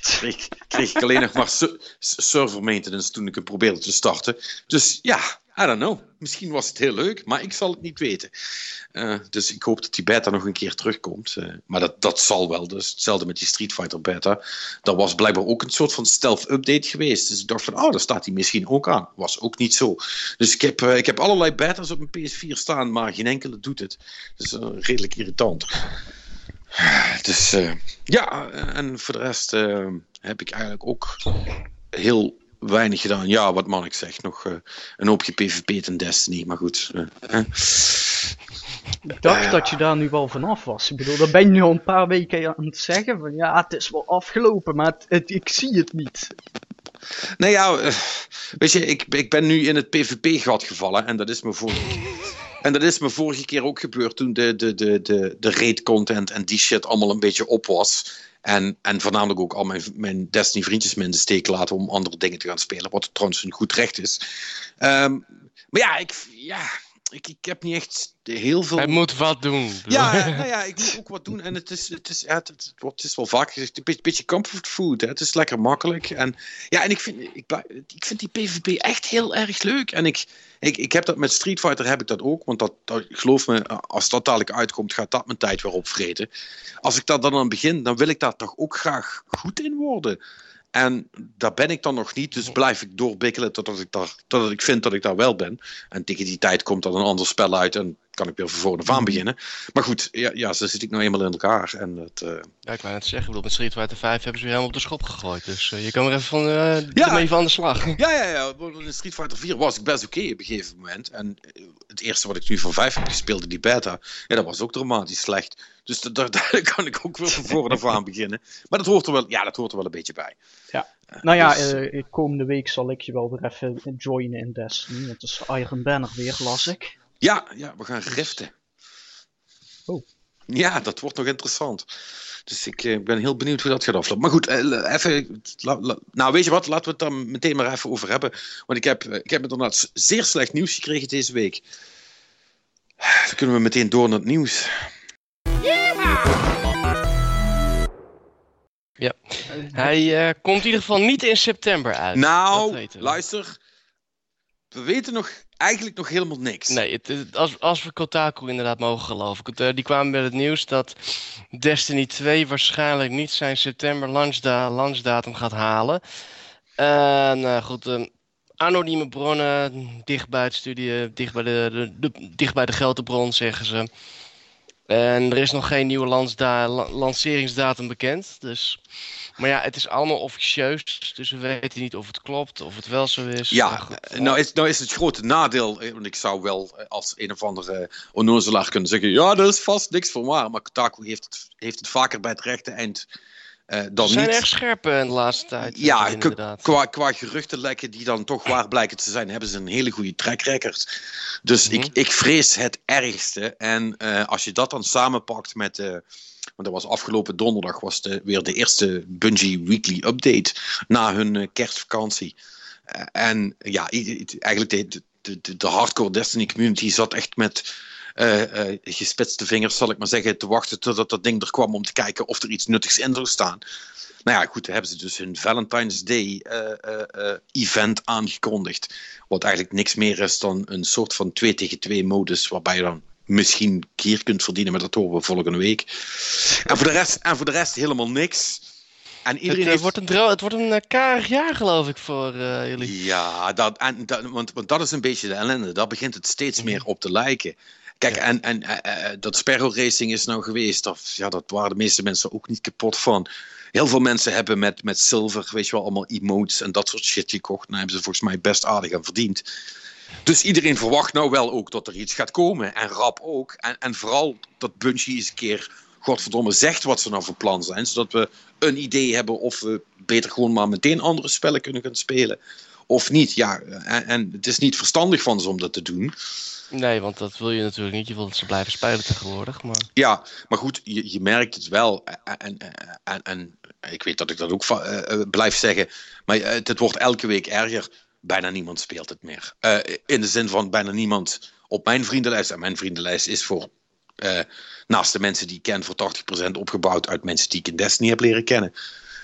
kreeg, kreeg ik alleen nog maar su- server maintenance toen ik hem probeerde te starten. Dus ja, I don't know. Misschien was het heel leuk, maar ik zal het niet weten. Uh, dus ik hoop dat die beta nog een keer terugkomt. Uh, maar dat, dat zal wel. Dus hetzelfde met die Street Fighter beta. Dat was blijkbaar ook een soort van stealth update geweest. Dus ik dacht van, oh, daar staat die misschien ook aan. Was ook niet zo. Dus ik heb, uh, ik heb allerlei betas op mijn P S vier staan, maar geen enkele doet het. Dus uh, redelijk irritant. Dus uh, ja, en voor de rest uh, heb ik eigenlijk ook heel... weinig gedaan. Ja, wat Mannix zegt. Nog uh, een hoopje P V P ten Destiny. Maar goed. Uh, uh. Ik dacht uh, dat je daar nu wel vanaf was. Ik bedoel, daar ben je nu al een paar weken aan het zeggen. Van, ja, het is wel afgelopen, maar het, het, ik zie het niet. Nou ja, uh, weet je, ik, ik ben nu in het P V P-gat gevallen. En dat is me vorige, en dat is me vorige keer ook gebeurd toen de, de, de, de, de raid-content en die shit allemaal een beetje op was. En, en voornamelijk ook al mijn, mijn Destiny-vriendjes me in de steek laten om andere dingen te gaan spelen. Wat trouwens een goed recht is. Um, maar ja, ik, ja ik, ik heb niet echt heel veel... Hij moet wat doen. Ja, nou ja, ik moet ook wat doen. En het is, het is, ja, het, het, het is wel vaak gezegd, een beetje, beetje comfort food. Hè? Het is lekker makkelijk. En, ja, en ik vind, ik, ik vind die P V P echt heel erg leuk. En ik, ik, ik heb dat met Street Fighter heb ik dat ook. Want dat, dat, geloof me, als dat dadelijk uitkomt, gaat dat mijn tijd weer opvreten. Als ik dat dan aan begin, dan wil ik daar toch ook graag goed in worden. En daar ben ik dan nog niet, dus blijf ik doorbikkelen totdat ik, daar, totdat ik vind dat ik daar wel ben. En tegen die tijd komt er een ander spel uit en kan ik weer van voren af aan beginnen. Maar goed, ja, ja, zo zit ik nou eenmaal in elkaar. En het, uh... Ja, ik wou net zeggen, ik bedoel, met Street Fighter vijf hebben ze weer helemaal op de schop gegooid. Dus uh, je kan er even van, uh, ja, even aan de slag. Ja, ja, ja. In Street Fighter vier was ik best oké okay op een gegeven moment. En het eerste wat ik nu van vijf heb gespeeld in die beta, ja, dat was ook dramatisch slecht. Dus daar kan ik ook weer van voren af aan beginnen. Maar dat hoort er wel, ja, dat hoort er wel een beetje bij. Ja. Uh, nou ja, dus... uh, komende week zal ik je wel weer even joinen in Destiny. Want is Iron Banner weer, las ik. Ja, ja, we gaan riften. Oh. Ja, dat wordt nog interessant. Dus ik eh, ben heel benieuwd hoe dat gaat aflopen. Maar goed, eh, even... La, la, nou, weet je wat? Laten we het dan meteen maar even over hebben. Want ik heb, ik heb inderdaad zeer slecht nieuws gekregen deze week. Dan kunnen we meteen door naar het nieuws. Ja, hij uh, komt in ieder geval niet in september uit. Nou, luister, we weten nog eigenlijk nog helemaal niks. Nee, het, het, als, als we Kotaku inderdaad mogen geloven. Die kwamen met het nieuws dat Destiny twee waarschijnlijk niet zijn september launchda- launchdatum gaat halen. Uh, nou goed, uh, anonieme bronnen, dicht bij het studie, dicht bij de, de, de, dicht bij de geldbron zeggen ze. En er is nog geen nieuwe lansda- lanceringsdatum bekend. Dus. Maar ja, het is allemaal officieus. Dus we weten niet of het klopt, of het wel zo is. Ja, goed, nou, is, nou is het grote nadeel. Want ik zou wel als een of andere onnozelaar kunnen zeggen... Ja, dat is vast niks van waar. Maar Kotaku heeft het, heeft het vaker bij het rechte eind uh, dan niet. Ze zijn erg scherp in de laatste tijd. Ja, inderdaad. Qua, qua geruchtenlekken die dan toch waar blijken te zijn... hebben ze een hele goede track record. Dus mm-hmm. ik, ik vrees het ergste. En uh, als je dat dan samenpakt met... Uh, want dat was afgelopen donderdag was de, weer de eerste Bungie Weekly Update na hun uh, kerstvakantie. Uh, en ja, eigenlijk de, de, de hardcore Destiny community zat echt met uh, uh, gespitste vingers, zal ik maar zeggen, te wachten totdat dat ding er kwam om te kijken of er iets nuttigs in zou staan. Nou ja, goed, dan hebben ze dus hun Valentine's Day uh, uh, uh, event aangekondigd. Wat eigenlijk niks meer is dan een soort van twee tegen twee modus waarbij je dan... misschien keer kunt verdienen, maar dat horen we volgende week. En voor de rest, en voor de rest helemaal niks. En iedereen het, heeft... wordt een dro- het wordt een uh, karig jaar, geloof ik, voor uh, jullie. Ja, dat, en, dat, want, want dat is een beetje de ellende. Daar begint het steeds mm-hmm. meer op te lijken. Kijk, ja. en, en uh, uh, dat Sparrow Racing is nou geweest. Dat, ja, dat waren de meeste mensen ook niet kapot van. Heel veel mensen hebben met, met Silver, weet je wel, allemaal emotes en dat soort shit gekocht. Daar hebben ze volgens mij best aardig aan verdiend. Dus iedereen verwacht nou wel ook dat er iets gaat komen. En rap ook. En, en vooral dat Bungie eens een keer, godverdomme, zegt wat ze nou voor plan zijn. Zodat we een idee hebben of we beter gewoon maar meteen andere spellen kunnen gaan spelen. Of niet. Ja, en, en het is niet verstandig van ze om dat te doen. Nee, want dat wil je natuurlijk niet. Je wilt dat ze blijven spelen tegenwoordig. Maar... ja, maar goed, je, je merkt het wel. En, en, en, en ik weet dat ik dat ook va- uh, blijf zeggen. Maar uh, het, het wordt elke week erger. Bijna niemand speelt het meer. Uh, in de zin van bijna niemand op mijn vriendenlijst. En mijn vriendenlijst is voor, uh, naast de mensen die ik ken, voor tachtig procent opgebouwd uit mensen die ik in Destiny heb leren kennen.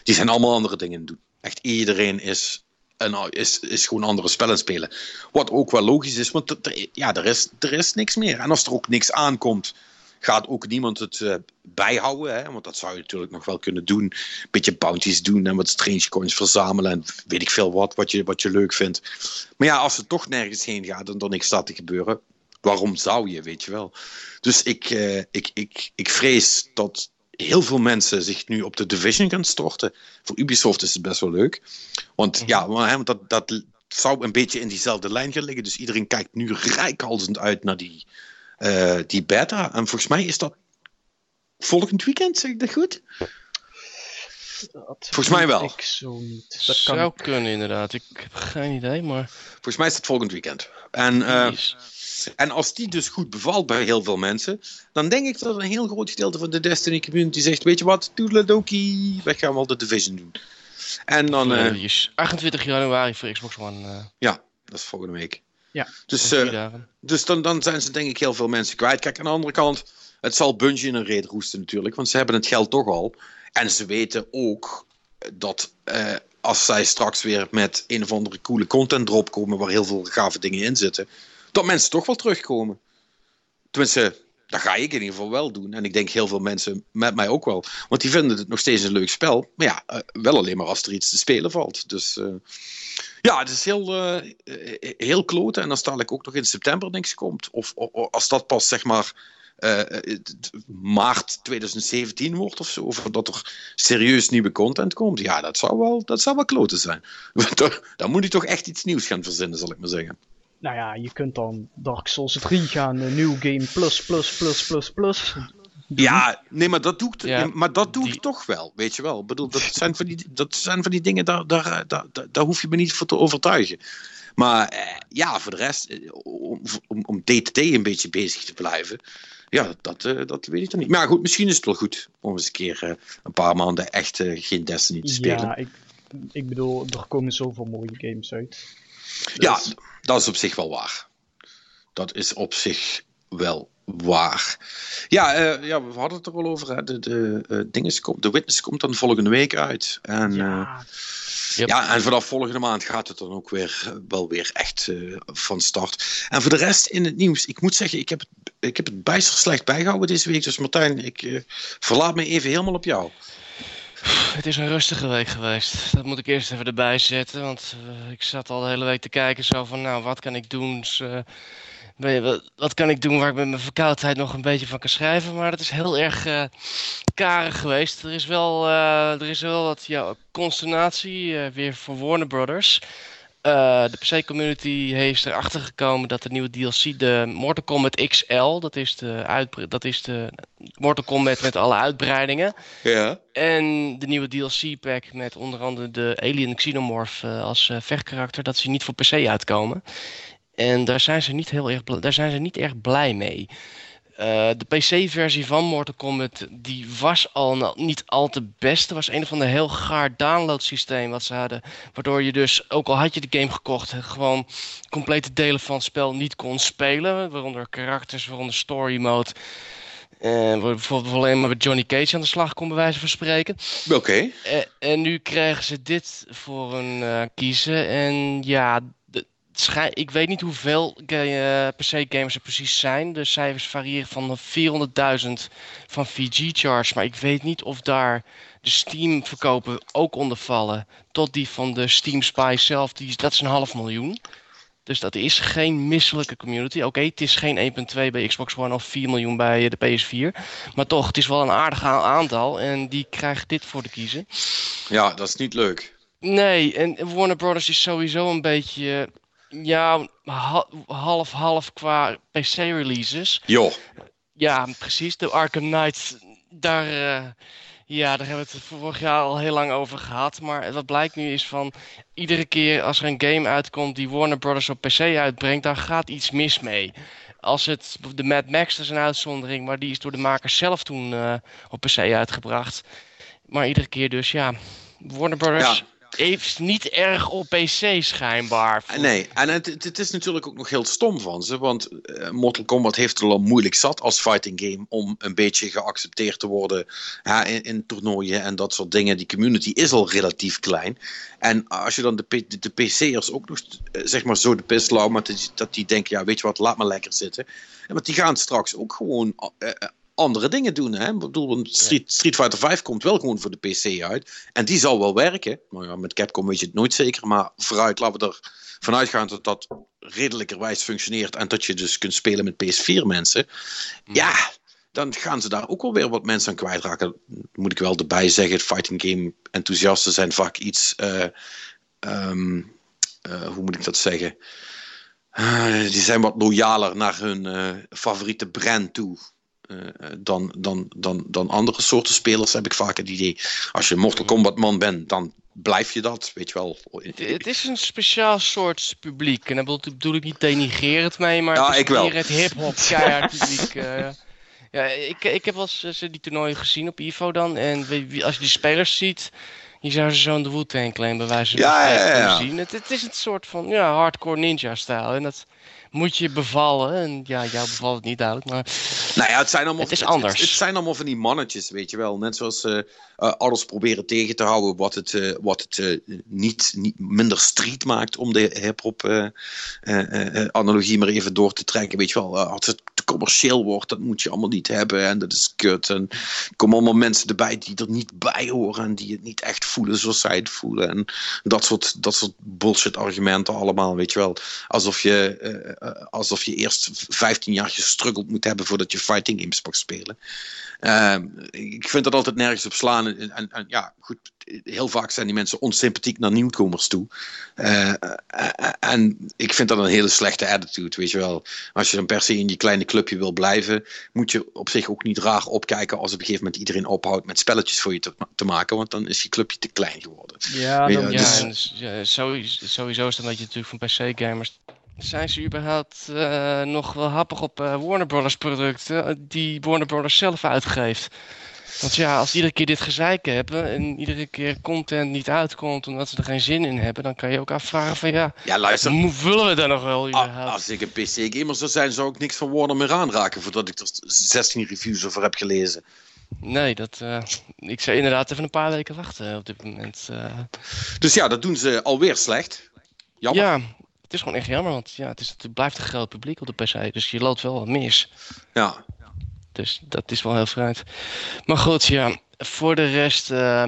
Die zijn allemaal andere dingen aan het doen. Echt iedereen is, een, is, is gewoon andere spellen spelen. Wat ook wel logisch is, want t- t- ja, er, is, er is niks meer. En als er ook niks aankomt, gaat ook niemand het uh, bijhouden. Hè? Want dat zou je natuurlijk nog wel kunnen doen. Een beetje bounties doen en wat strange coins verzamelen. En weet ik veel wat, wat je, wat je leuk vindt. Maar ja, als het toch nergens heen gaat en er niks staat te gebeuren. Waarom zou je, weet je wel. Dus ik, uh, ik, ik, ik vrees dat heel veel mensen zich nu op de Division gaan storten. Voor Ubisoft is het best wel leuk. Want ja, want dat, dat zou een beetje in diezelfde lijn gaan liggen. Dus iedereen kijkt nu reikhalzend uit naar die... Uh, die beta, en volgens mij is dat volgend weekend, zeg ik dat goed? Dat volgens mij wel. Ik zo niet. Dat zou kan... kunnen inderdaad, ik heb geen idee, maar... volgens mij is dat volgend weekend. En, uh, en als die dus goed bevalt bij heel veel mensen, dan denk ik dat een heel groot gedeelte van de Destiny community zegt, weet je wat, toedeledokie, wij gaan wel de Division doen. En dan... Uh... achtentwintig januari voor Xbox One. Uh... Ja, dat is volgende week. Ja, dus uh, dus dan, dan zijn ze denk ik heel veel mensen kwijt. Kijk, aan de andere kant, het zal Bungie in een reet roesten natuurlijk, want ze hebben het geld toch al. En ze weten ook dat uh, als zij straks weer met een of andere coole content drop komen, waar heel veel gave dingen in zitten, dat mensen toch wel terugkomen. Tenminste, dat ga ik in ieder geval wel doen. En ik denk heel veel mensen met mij ook wel. Want die vinden het nog steeds een leuk spel. Maar ja, uh, wel alleen maar als er iets te spelen valt. Dus... Uh, ja, het is heel, uh, heel kloten. En als dadelijk ook nog in september niks komt. Of, of als dat pas zeg maar uh, maart twintig zeventien wordt of zo. Of dat er serieus nieuwe content komt. Ja, dat zou wel, dat zou wel kloten zijn. Dan moet je toch echt iets nieuws gaan verzinnen, zal ik maar zeggen. Nou ja, je kunt dan Dark Souls drie gaan. Uh, new game plus, plus, plus, plus, plus. Ja, nee, maar dat doe ik, ja, maar dat doe ik die... toch wel, weet je wel. Ik bedoel, dat zijn van die, dat zijn van die dingen, daar, daar, daar, daar hoef je me niet voor te overtuigen. Maar eh, ja, voor de rest, om, om, om day-to-day een beetje bezig te blijven, ja, dat, uh, dat weet ik dan niet. Maar goed, misschien is het wel goed om eens een keer uh, een paar maanden echt uh, geen Destiny te spelen. Ja, ik, ik bedoel, er komen zoveel mooie games uit. Dus... ja, dat is op zich wel waar. Dat is op zich wel waar. Ja, uh, ja, we hadden het er al over. Hè. De, de, uh, dinges komt, de Witness komt dan volgende week uit. En, ja. Uh, yep. ja, en vanaf volgende maand gaat het dan ook weer wel weer echt uh, van start. En voor de rest in het nieuws, ik moet zeggen, ik heb het, ik heb het bijster slecht bijgehouden deze week. Dus Martijn, ik uh, verlaat me even helemaal op jou. Het is een rustige week geweest. Dat moet ik eerst even erbij zetten. Want uh, ik zat al de hele week te kijken zo van, nou, wat kan ik doen? Dus, uh, wat, wat kan ik doen waar ik met mijn verkoudheid nog een beetje van kan schrijven? Maar dat is heel erg uh, karig geweest. Er is wel, uh, er is wel wat ja, consternatie uh, weer voor Warner Brothers. Uh, de P C-community heeft erachter gekomen dat de nieuwe D L C, de Mortal Kombat X L, dat is de, uitbre- dat is de Mortal Kombat met alle uitbreidingen. Ja. En de nieuwe D L C-pack met onder andere de Alien Xenomorph uh, als uh, vechtkarakter, dat ze niet voor P C uitkomen. En daar zijn ze niet, heel erg, bl- daar zijn ze niet erg blij mee. Uh, de P C-versie van Mortal Kombat die was al nou, niet al te best. Er was een of ander heel gaar downloadsysteem wat ze hadden. Waardoor je dus, ook al had je de game gekocht, gewoon complete delen van het spel niet kon spelen. Waaronder karakters, waaronder story mode. Uh, bijvoorbeeld alleen maar met Johnny Cage aan de slag kon bij wijze van spreken. Oké. Okay. Uh, en nu krijgen ze dit voor hun uh, kiezen. En ja... Ik weet niet hoeveel P C-gamers er precies zijn. De cijfers variëren van vierhonderdduizend van V G-charts. Maar ik weet niet of daar de Steam-verkopen ook onder vallen. Tot die van de Steam Spy zelf, die, dat is een half miljoen. Dus dat is geen misselijke community. Oké, okay, het is geen één komma twee bij Xbox One of vier miljoen bij de P S vier. Maar toch, het is wel een aardig aantal. En die krijgt dit voor de kiezen. Ja, dat is niet leuk. Nee, en Warner Brothers is sowieso een beetje... Ja, half-half qua P C-releases. Joh. Ja, precies. De Arkham Knight, daar, uh, ja, daar hebben we het vorig jaar al heel lang over gehad. Maar wat blijkt nu is van... Iedere keer als er een game uitkomt die Warner Brothers op P C uitbrengt... daar gaat iets mis mee. Als het, de Mad Max is een uitzondering... maar die is door de makers zelf toen uh, op P C uitgebracht. Maar iedere keer dus, ja. Warner Brothers... Ja. Heeft niet erg op P C schijnbaar. Nee, en het, het is natuurlijk ook nog heel stom van ze, want uh, Mortal Kombat heeft het al moeilijk zat als fighting game om een beetje geaccepteerd te worden ja, in, in toernooien en dat soort dingen. Die community is al relatief klein. En als je dan de, de, de P C'ers ook nog zeg maar zo de pis lauwt, maar dat, dat die denken, ja weet je wat, laat maar lekker zitten. En want die gaan straks ook gewoon... Uh, andere dingen doen, hè? Ik bedoel, Street, Street Fighter vijf komt wel gewoon voor de P C uit. En die zal wel werken. Maar ja, met Capcom weet je het nooit zeker. Maar vooruit, laten we er vanuit gaan dat dat redelijkerwijs functioneert. En dat je dus kunt spelen met P S vier mensen. Ja, dan gaan ze daar ook wel weer wat mensen aan kwijtraken. Moet ik wel erbij zeggen, fighting game enthousiasten zijn vaak iets... Uh, um, uh, hoe moet ik dat zeggen? Uh, die zijn wat loyaler naar hun uh, favoriete brand toe... Dan, dan, dan, dan andere soorten spelers, heb ik vaak het idee. Als je een Mortal Kombat man bent, dan blijf je dat, weet je wel. Het, het is een speciaal soort publiek. En daar bedoel ik niet denigrerend mee, maar ja, het is ik wel. Meer het hip-hop keihard publiek. uh, ja, ik, ik heb wel eens die toernooien gezien op Ivo dan. En als je die spelers ziet, je zou ze zo in de Wu-Tang Clan bij wijze van ja, ja, ja. zien. Het, het is een soort van ja, hardcore ninja-stijl. En dat... Moet je bevallen? En ja, jou bevalt het niet duidelijk, maar... Nou ja, het zijn allemaal, het is anders. Het, het zijn allemaal van die mannetjes, weet je wel. Net zoals uh, uh, alles proberen tegen te houden wat het, uh, wat het uh, niet, niet minder street maakt... om de hip-hop uh, uh, uh, analogie maar even door te trekken, weet je wel. Uh, als het te commercieel wordt, dat moet je allemaal niet hebben en dat is kut. En er komen allemaal mensen erbij die er niet bij horen... en die het niet echt voelen zoals zij het voelen. En dat soort, dat soort bullshit-argumenten allemaal, weet je wel. Alsof je... Uh, Uh, alsof je eerst vijftien jaar gestruggeld moet hebben voordat je fighting games mag spelen. Uh, ik vind dat altijd nergens op slaan. En, en, en ja, goed, heel vaak zijn die mensen onsympathiek naar nieuwkomers toe. Uh, uh, uh, en ik vind dat een hele slechte attitude, weet je wel. Als je dan per se in die kleine clubje wil blijven, moet je op zich ook niet raar opkijken als op een gegeven moment iedereen ophoudt met spelletjes voor je te, te maken, want dan is je clubje te klein geworden. Ja, dan, je, ja, dus... ja sowieso, sowieso is dan dat je natuurlijk van P C-gamers... Zijn ze überhaupt uh, nog wel happig op uh, Warner Brothers producten die Warner Brothers zelf uitgeeft? Want ja, als iedere keer dit gezeik hebben en iedere keer content niet uitkomt omdat ze er geen zin in hebben, dan kan je ook afvragen van ja, ja luister, vullen we daar nog wel überhaupt? Als ik een P C-gamer zou zijn, zou ik niks van Warner meer aanraken voordat ik er zestien reviews over heb gelezen. Nee, dat, uh, ik zou inderdaad even een paar weken wachten op dit moment. Uh. Dus ja, dat doen ze alweer slecht. Jammer. Ja, het is gewoon echt jammer, want ja, het, is, het blijft een groot publiek op de P C, dus je loopt wel wat mis. Ja. Dus dat is wel heel vreemd. Maar goed, ja, voor de rest... Uh,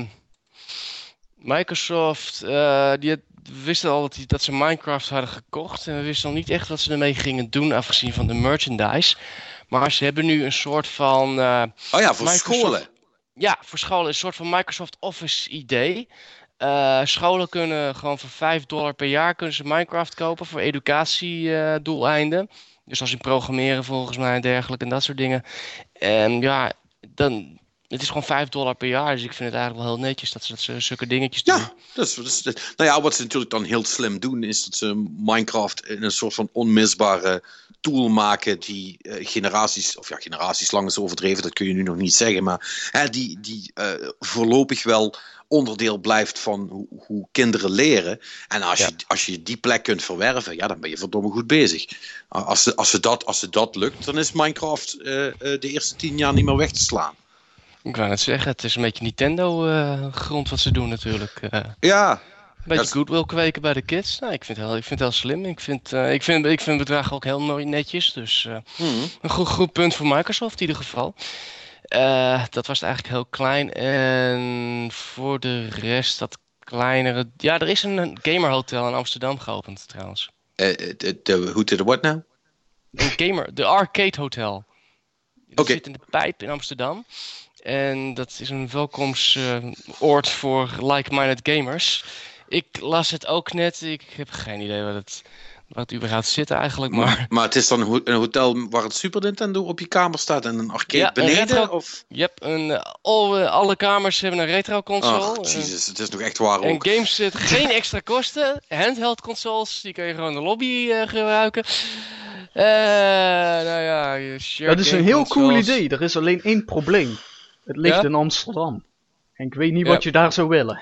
Microsoft, uh, die had, wisten al dat, die, dat ze Minecraft hadden gekocht. En we wisten al niet echt wat ze ermee gingen doen, afgezien van de merchandise. Maar ze hebben nu een soort van... Uh, oh ja, voor Microsoft, scholen. Ja, voor scholen. Een soort van Microsoft Office idee. Uh, scholen kunnen gewoon voor vijf dollar per jaar kunnen ze Minecraft kopen voor educatiedoeleinden. Uh, Dus als in programmeren volgens mij en dergelijke en dat soort dingen. En ja, dan, het is gewoon vijf dollar per jaar. Dus ik vind het eigenlijk wel heel netjes dat ze, dat ze zulke dingetjes doen. Ja, dus, dus, nou ja, wat ze natuurlijk dan heel slim doen is dat ze Minecraft een soort van onmisbare tool maken die uh, generaties, of ja, generaties lang is overdreven, dat kun je nu nog niet zeggen, maar hè, die, die uh, voorlopig wel onderdeel blijft van hoe, hoe kinderen leren. En als, ja. je, als je die plek kunt verwerven, ja, dan ben je verdomme goed bezig. Als ze, als ze, dat, als ze dat lukt, dan is Minecraft uh, uh, de eerste tien jaar niet meer weg te slaan. Ik wou net zeggen, het is een beetje Nintendo-grond uh, wat ze doen natuurlijk. Uh, ja. Een beetje dat's... goodwill kweken bij de kids. Nou, ik vind het heel, ik vind het heel slim. Ik vind, uh, ik, vind, ik vind het bedrag ook heel mooi netjes. Dus uh, hmm. een goed, goed punt voor Microsoft in ieder geval. Uh, dat was eigenlijk heel klein. En voor de rest dat kleinere... Ja, er is een gamerhotel in Amsterdam geopend trouwens. Hoe did what nou? Een gamer... De Arcade Hotel. Dat okay. zit in de Pijp in Amsterdam. En dat is een welkomstoord uh, voor like-minded gamers. Ik las het ook net. Ik heb geen idee wat het... Wat überhaupt zit eigenlijk, maar... maar... Maar het is dan een hotel waar het Super Nintendo op je kamer staat en een arcade ja, beneden? Een retro... of? Yep, een, alle, alle kamers hebben een retro-console. Oh, jezus, het is nog echt waar ook. En games zitten geen extra kosten. Handheld-consoles, die kun je gewoon in de lobby uh, gebruiken. Uh, nou ja, dat is een heel cool idee. Er is alleen één probleem. Het ligt ja? in Amsterdam. En ik weet niet ja. wat je daar zou willen.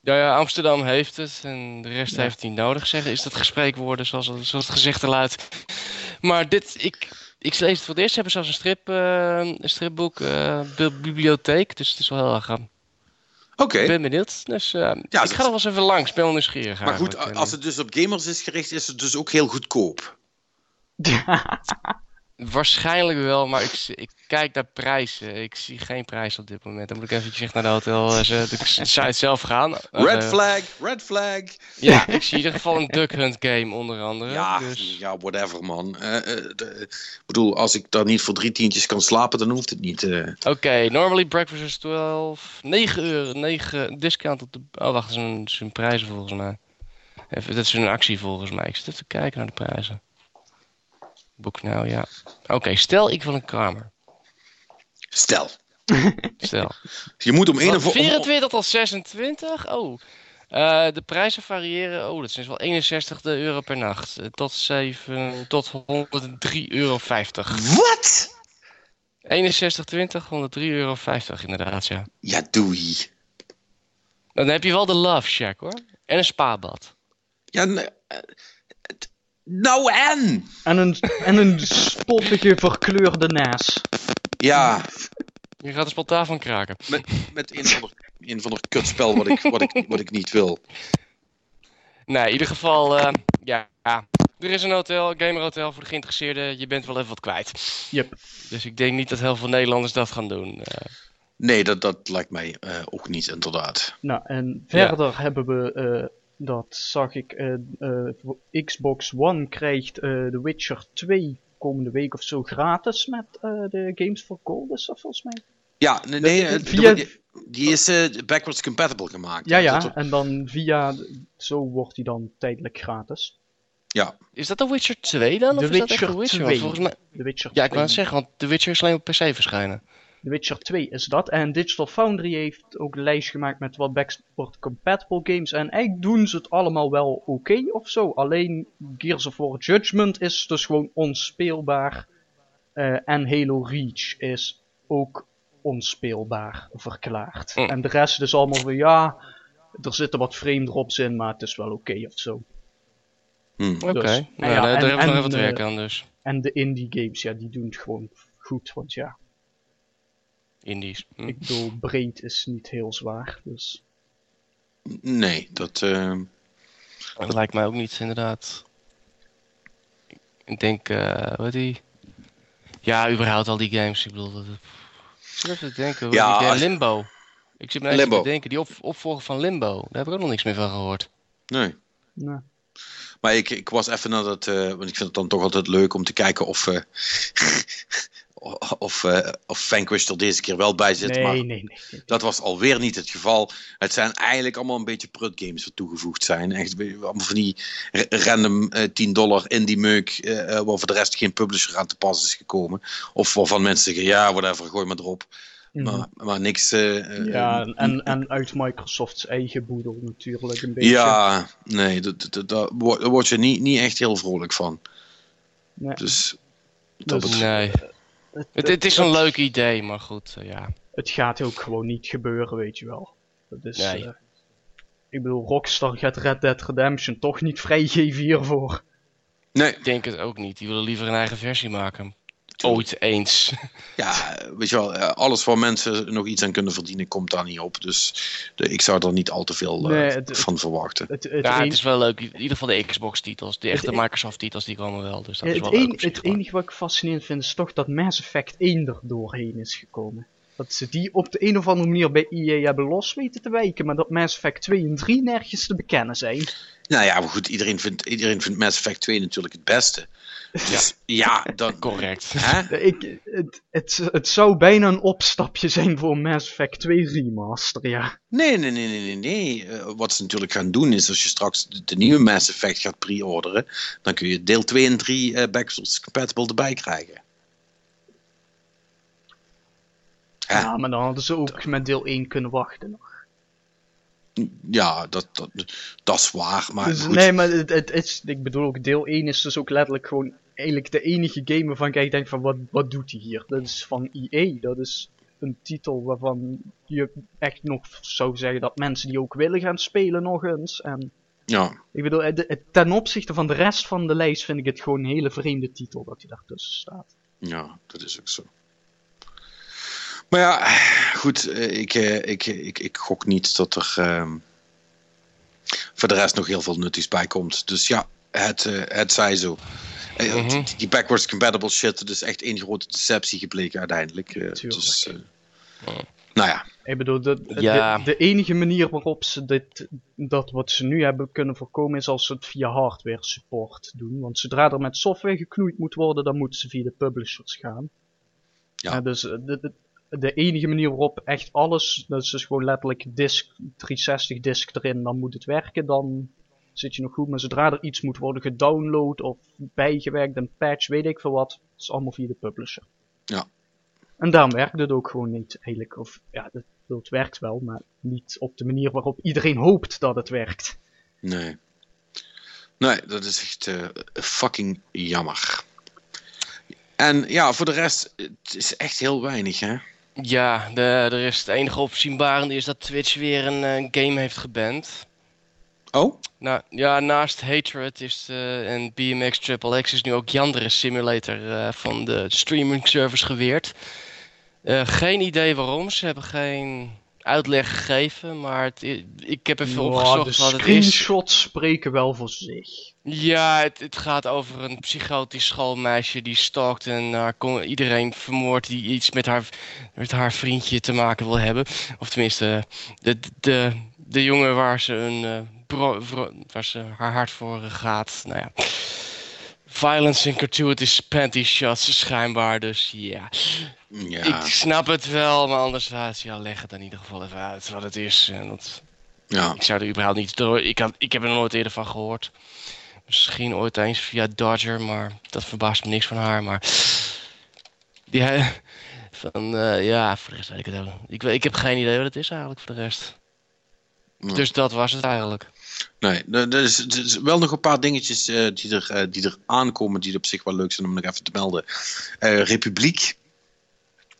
Ja, ja, Amsterdam heeft het en de rest ja. heeft het niet nodig, zeggen is dat gespreekwoorden zoals, zoals het gezegde luidt. Maar dit, ik, ik lees het voor het eerst, ze hebben zelfs een, strip, uh, een stripboek, uh, bibliotheek, dus het is wel heel erg... Oké. Okay. Ik ben benieuwd, dus uh, ja, ik ga dat... er wel eens even langs, ben wel nieuwsgierig. Maar goed, en... als het dus op gamers is gericht, is het dus ook heel goedkoop. Waarschijnlijk wel, maar ik, ik kijk naar prijzen. Ik zie geen prijs op dit moment. Dan moet ik eventjes naar de hotel, de site zelf gaan. Red uh, flag, red flag. Ja, ik zie in ieder geval een Duck Hunt game onder andere. Ja, dus... ja whatever man. Uh, uh, de, ik bedoel, als ik daar niet voor drie tientjes kan slapen, dan hoeft het niet. Uh... Oké, okay, normally breakfast is twaalf, negen euro, negen discount op de... Oh, wacht, dat is een, is een prijzen volgens mij. Even, dat is een actie volgens mij. Ik zit even te kijken naar de prijzen. Boek nou, ja. Oké, okay, stel ik wil een kamer. Stel. Stel. Je moet om één of... vierentwintig tot zesentwintig? Oh. Uh, de prijzen variëren... Oh, dat zijn wel eenenzestig euro per nacht. Uh, tot zeven... Tot honderddrie euro vijftig. Wat? eenenzestig twintig, honderddrie euro vijftig inderdaad, ja. Ja, doei. Dan heb je wel de love shack, hoor. En een spaabad. Ja, nee... Nou en! En een, en een spottige verkleurde naas. Ja. Je gaat er spontaan van kraken. Met, met een van de, een van de kutspel wat ik, wat, ik, wat ik niet wil. Nou, in ieder geval, uh, ja. Er is een hotel, gamerhotel voor de geïnteresseerden. Je bent wel even wat kwijt. Yep. Dus ik denk niet dat heel veel Nederlanders dat gaan doen. Uh. Nee, dat, dat lijkt mij uh, ook niet inderdaad. Nou, en verder ja. hebben we... Uh, Dat zag ik, uh, uh, Xbox One krijgt uh, The Witcher twee komende week of zo gratis met uh, de Games for Gold, is dat volgens mij? Ja, nee, nee de, de, de, via... de, die is uh, backwards compatible gemaakt. Ja, ja, en dan via, zo wordt die dan tijdelijk gratis. Ja. Is dat The Witcher twee dan? The Witcher twee. Volgens mij... The Witcher ja, ik wou het zeggen, want The Witcher is alleen op P C verschijnen. The Witcher twee is dat. En Digital Foundry heeft ook een lijst gemaakt met wat backward compatible games. En eigenlijk doen ze het allemaal wel oké okay of zo. Alleen Gears of War Judgment is dus gewoon onspeelbaar. Uh, en Halo Reach is ook oké onspeelbaar verklaard. Mm. En de rest is allemaal van ja, er zitten wat frame drops in, maar het is wel oké okay of zo. Mm. Dus, oké, okay. ja, ja, daar en, hebben we nog even te werk aan dus. En de indie games, ja, die doen het gewoon goed, want ja. Indies. Mm. Ik bedoel, breed is niet heel zwaar, dus. Nee, dat, uh, dat lijkt mij ook niet, inderdaad. Ik denk, uh, wat die... Ja, überhaupt al die games, ik bedoel... Dat... Even denken, ja, die, uh, Limbo. Ik zit me eigenlijk te denken, die op, opvolger van Limbo. Daar heb ik ook nog niks meer van gehoord. Nee. nee. Maar ik, ik was even naar dat... Uh, want ik vind het dan toch altijd leuk om te kijken of... Uh, Of, uh, of Vanquish er deze keer wel bij zit, nee, maar nee, nee, nee. dat was alweer niet het geval. Het zijn eigenlijk allemaal een beetje prutgames wat toegevoegd zijn. Echt allemaal van die random uh, tien dollar indie meuk, uh, waar voor de rest geen publisher aan te pas is gekomen. Of waarvan mensen zeggen, ja, whatever, gooi maar erop. Mm-hmm. Maar, maar niks... Uh, ja, uh, en, en uit Microsofts eigen boedel natuurlijk een beetje. Ja, nee, daar word je niet, niet echt heel vrolijk van. Nee. Dus... Dat dus nee... Het, het, het is een het, leuk idee, maar goed, uh, ja. Het gaat ook gewoon niet gebeuren, weet je wel. Dat is, nee. Uh, ik bedoel, Rockstar gaat Red Dead Redemption toch niet vrijgeven hiervoor. Nee. Ik denk het ook niet. Die willen liever een eigen versie maken. Ooit eens. Ja, weet je wel, alles waar mensen nog iets aan kunnen verdienen komt daar niet op. Dus de, ik zou er niet al te veel uh, nee, het, van verwachten. Het, het, het, ja, een... het is wel leuk. In ieder geval de Xbox-titels. De echte Microsoft-titels, die komen wel. Dus dat ja, is wel het leuk en, het maar. enige wat ik fascinerend vind is toch dat Mass Effect één er doorheen is gekomen. Dat ze die op de een of andere manier bij E A hebben los weten te wijken. Maar dat Mass Effect twee en drie nergens te bekennen zijn. Nou ja, maar goed, iedereen vindt, iedereen vindt Mass Effect twee natuurlijk het beste. Dus, ja, ja dan correct. Hè? Ik, het, het, het zou bijna een opstapje zijn voor Mass Effect twee Remaster, ja. Nee, nee, nee, nee, nee. Uh, wat ze natuurlijk gaan doen is, als je straks de, de nieuwe Mass Effect gaat pre-orderen, dan kun je deel twee en drie uh, backwards compatible erbij krijgen. Hè? Ja, maar dan hadden ze ook dat... met deel één kunnen wachten nog. Ja, dat, dat, dat is waar, maar dus, goed. Nee, maar het, het is, ik bedoel ook, deel één is dus ook letterlijk gewoon eigenlijk de enige game waarvan ik denk van, wat, wat doet hij hier? Dat is van E A, dat is een titel waarvan je echt nog zou zeggen dat mensen die ook willen gaan spelen nog eens. En ja. Ik bedoel, ten opzichte van de rest van de lijst vind ik het gewoon een hele vreemde titel dat hij daartussen staat. Ja, dat is ook zo. Maar ja, goed, ik, ik, ik, ik gok niet dat er uh, voor de rest nog heel veel nutties bij komt. Dus ja, het, uh, het zij zo. Mm-hmm. Die, die backwards compatible shit, dat is echt één grote deceptie gebleken uiteindelijk. Uh, dus, uh, oh. Nou ja. Ik bedoel, de, ja. De, de enige manier waarop ze dit, dat wat ze nu hebben kunnen voorkomen is als ze het via hardware support doen. Want zodra er met software geknoeid moet worden, dan moeten ze via de publishers gaan. Ja. Uh, dus de, de, De enige manier waarop echt alles, dat is dus gewoon letterlijk disk, driehonderdzestig disk erin, dan moet het werken, dan zit je nog goed. Maar zodra er iets moet worden gedownload of bijgewerkt, een patch, weet ik veel wat, het is allemaal via de publisher. Ja. En daarom werkt het ook gewoon niet eigenlijk, of ja, het, het werkt wel, maar niet op de manier waarop iedereen hoopt dat het werkt. Nee. Nee, dat is echt uh, fucking jammer. En ja, voor de rest, het is echt heel weinig, hè? Ja, de, er is het enige opzienbarende is dat Twitch weer een uh, game heeft geband. Oh? Nou, ja, naast Hatred is uh, en B M X Triple X is nu ook Yandere Simulator uh, van de streaming service geweerd. Uh, geen idee waarom, ze hebben geen uitleg gegeven, maar het, ik heb even wow, opgezocht wat het is. De screenshots spreken wel voor zich. Ja, het, het gaat over een psychotisch schoolmeisje die stalkt en uh, kon, iedereen vermoordt die iets met haar, met haar vriendje te maken wil hebben. Of tenminste, de, de, de jongen waar ze, een, uh, bro, bro, waar ze haar hart voor uh, gaat. Nou ja. Violence and gratuitous panty shots schijnbaar, dus ja. ja. Ik snap het wel, maar anders ja, leg het in ieder geval even uit wat het is. En dat, ja. Ik zou er überhaupt niet door... Ik, had, ik heb er nooit eerder van gehoord. Misschien ooit eens via Dodger, maar dat verbaast me niks van haar. Maar die ja, van uh, ja, voor de rest weet ik het ook. Ik, ik heb geen idee wat het is eigenlijk voor de rest. Nee. Dus dat was het eigenlijk. Nee, er is, er is wel nog een paar dingetjes uh, die, er, uh, die er aankomen die er op zich wel leuk zijn om nog even te melden. Uh, Republiek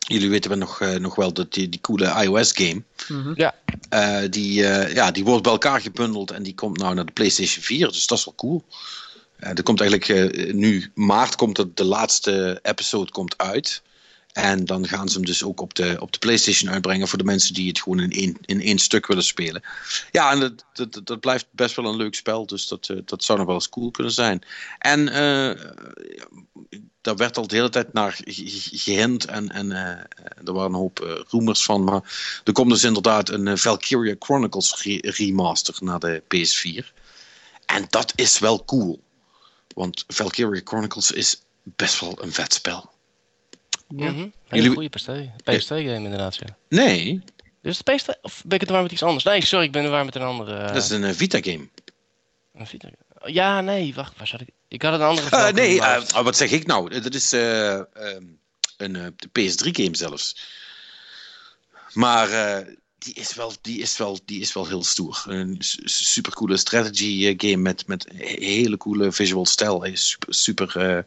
Jullie weten we nog, uh, nog wel dat die, die coole iOS-game. Mm-hmm. Ja. Uh, die, uh, ja, die wordt bij elkaar gebundeld en die komt nou naar de PlayStation vier. Dus dat is wel cool. Uh, er komt eigenlijk uh, nu maart komt de, de laatste episode komt uit. En dan gaan ze hem dus ook op de, op de PlayStation uitbrengen voor de mensen die het gewoon in één, in één stuk willen spelen. Ja, en dat, dat, dat blijft best wel een leuk spel, dus dat, dat zou nog wel eens cool kunnen zijn. En uh, daar werd al de hele tijd naar gehind en, en uh, er waren een hoop uh, rumors van, maar er komt dus inderdaad een uh, Valkyria Chronicles re- remaster naar de P S vier. En dat is wel cool, want Valkyria Chronicles is best wel een vet spel. Ja, mm-hmm. Hele Jullie... goede P S twee P S twee game inderdaad, ja. Nee. Dus de P S twee, of ben ik het waar met iets anders? Nee, sorry, ik ben er waar met een andere... Uh... Dat is een uh, Vita-game. Een Vita game. Ja, nee, wacht, waar zat ik? Ik had een andere... Uh, nee, uh, wat zeg ik nou? Dat is uh, um, een uh, P S drie game zelfs. Maar uh, die, is wel, die, is wel, die is wel heel stoer. Een supercoole strategy game met, met hele coole visual stijl. Super... super uh,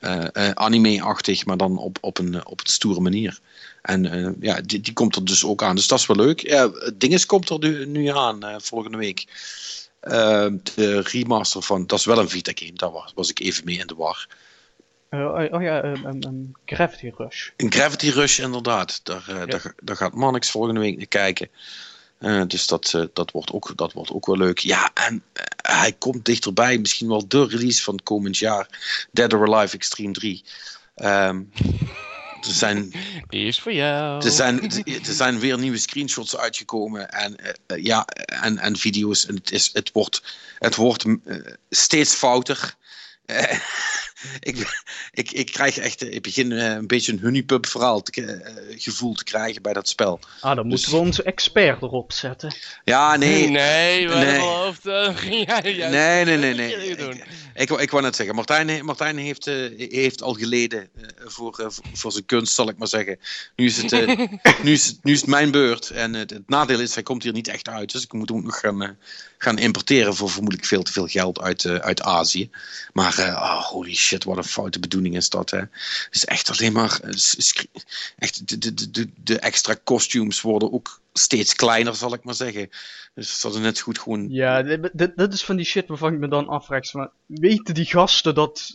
Uh, uh, anime-achtig, maar dan op, op, een, uh, op een stoere manier. En uh, ja, die, die komt er dus ook aan. Dus dat is wel leuk. Ja, Dinges komt er nu, nu aan, uh, volgende week. Uh, de remaster van... Dat is wel een Vita-game, daar was, was ik even mee in de war. Uh, oh ja, een um, um, Gravity Rush. Een Gravity Rush, inderdaad. Daar, uh, ja. daar, daar gaat Mannix volgende week naar kijken. Uh, dus dat, uh, dat, wordt ook, dat wordt ook wel leuk. Ja, en uh, hij komt dichterbij. Misschien wel de release van het komend jaar. Dead or Alive Extreme drie. Um, er zijn, die is voor jou. Er zijn, er zijn weer nieuwe screenshots uitgekomen. En, uh, ja, en, en video's. En het, is, het wordt, het wordt uh, steeds fouter. Uh, ik, ik, ik krijg echt, ik begin uh, een beetje een honeypub verhaal te, uh, gevoel te krijgen bij dat spel. Ah, dan dus... moeten we onze expert erop zetten. Ja, nee. Nee, we nee. hebben al hoofd. Uh, ja, ja, nee, nee, nee. nee. Ik, ik, ik, ik wou net zeggen, Martijn, Martijn heeft, uh, heeft al geleden uh, voor, uh, voor zijn kunst, zal ik maar zeggen. Nu is het, uh, nu is het, nu is het mijn beurt. En uh, het nadeel is, hij komt hier niet echt uit. Dus ik moet ook nog gaan, uh, gaan importeren voor vermoedelijk veel te veel geld uit, uh, uit Azië. Maar Uh, oh, holy shit, wat een foute bedoeling is dat, hè. Het is echt alleen maar... Uh, sc- echt, de, de, de, de extra costumes worden ook steeds kleiner, zal ik maar zeggen. Dus dat is net goed gewoon... Ja, dit, dit is van die shit waarvan ik me dan afreks. Maar weten die gasten dat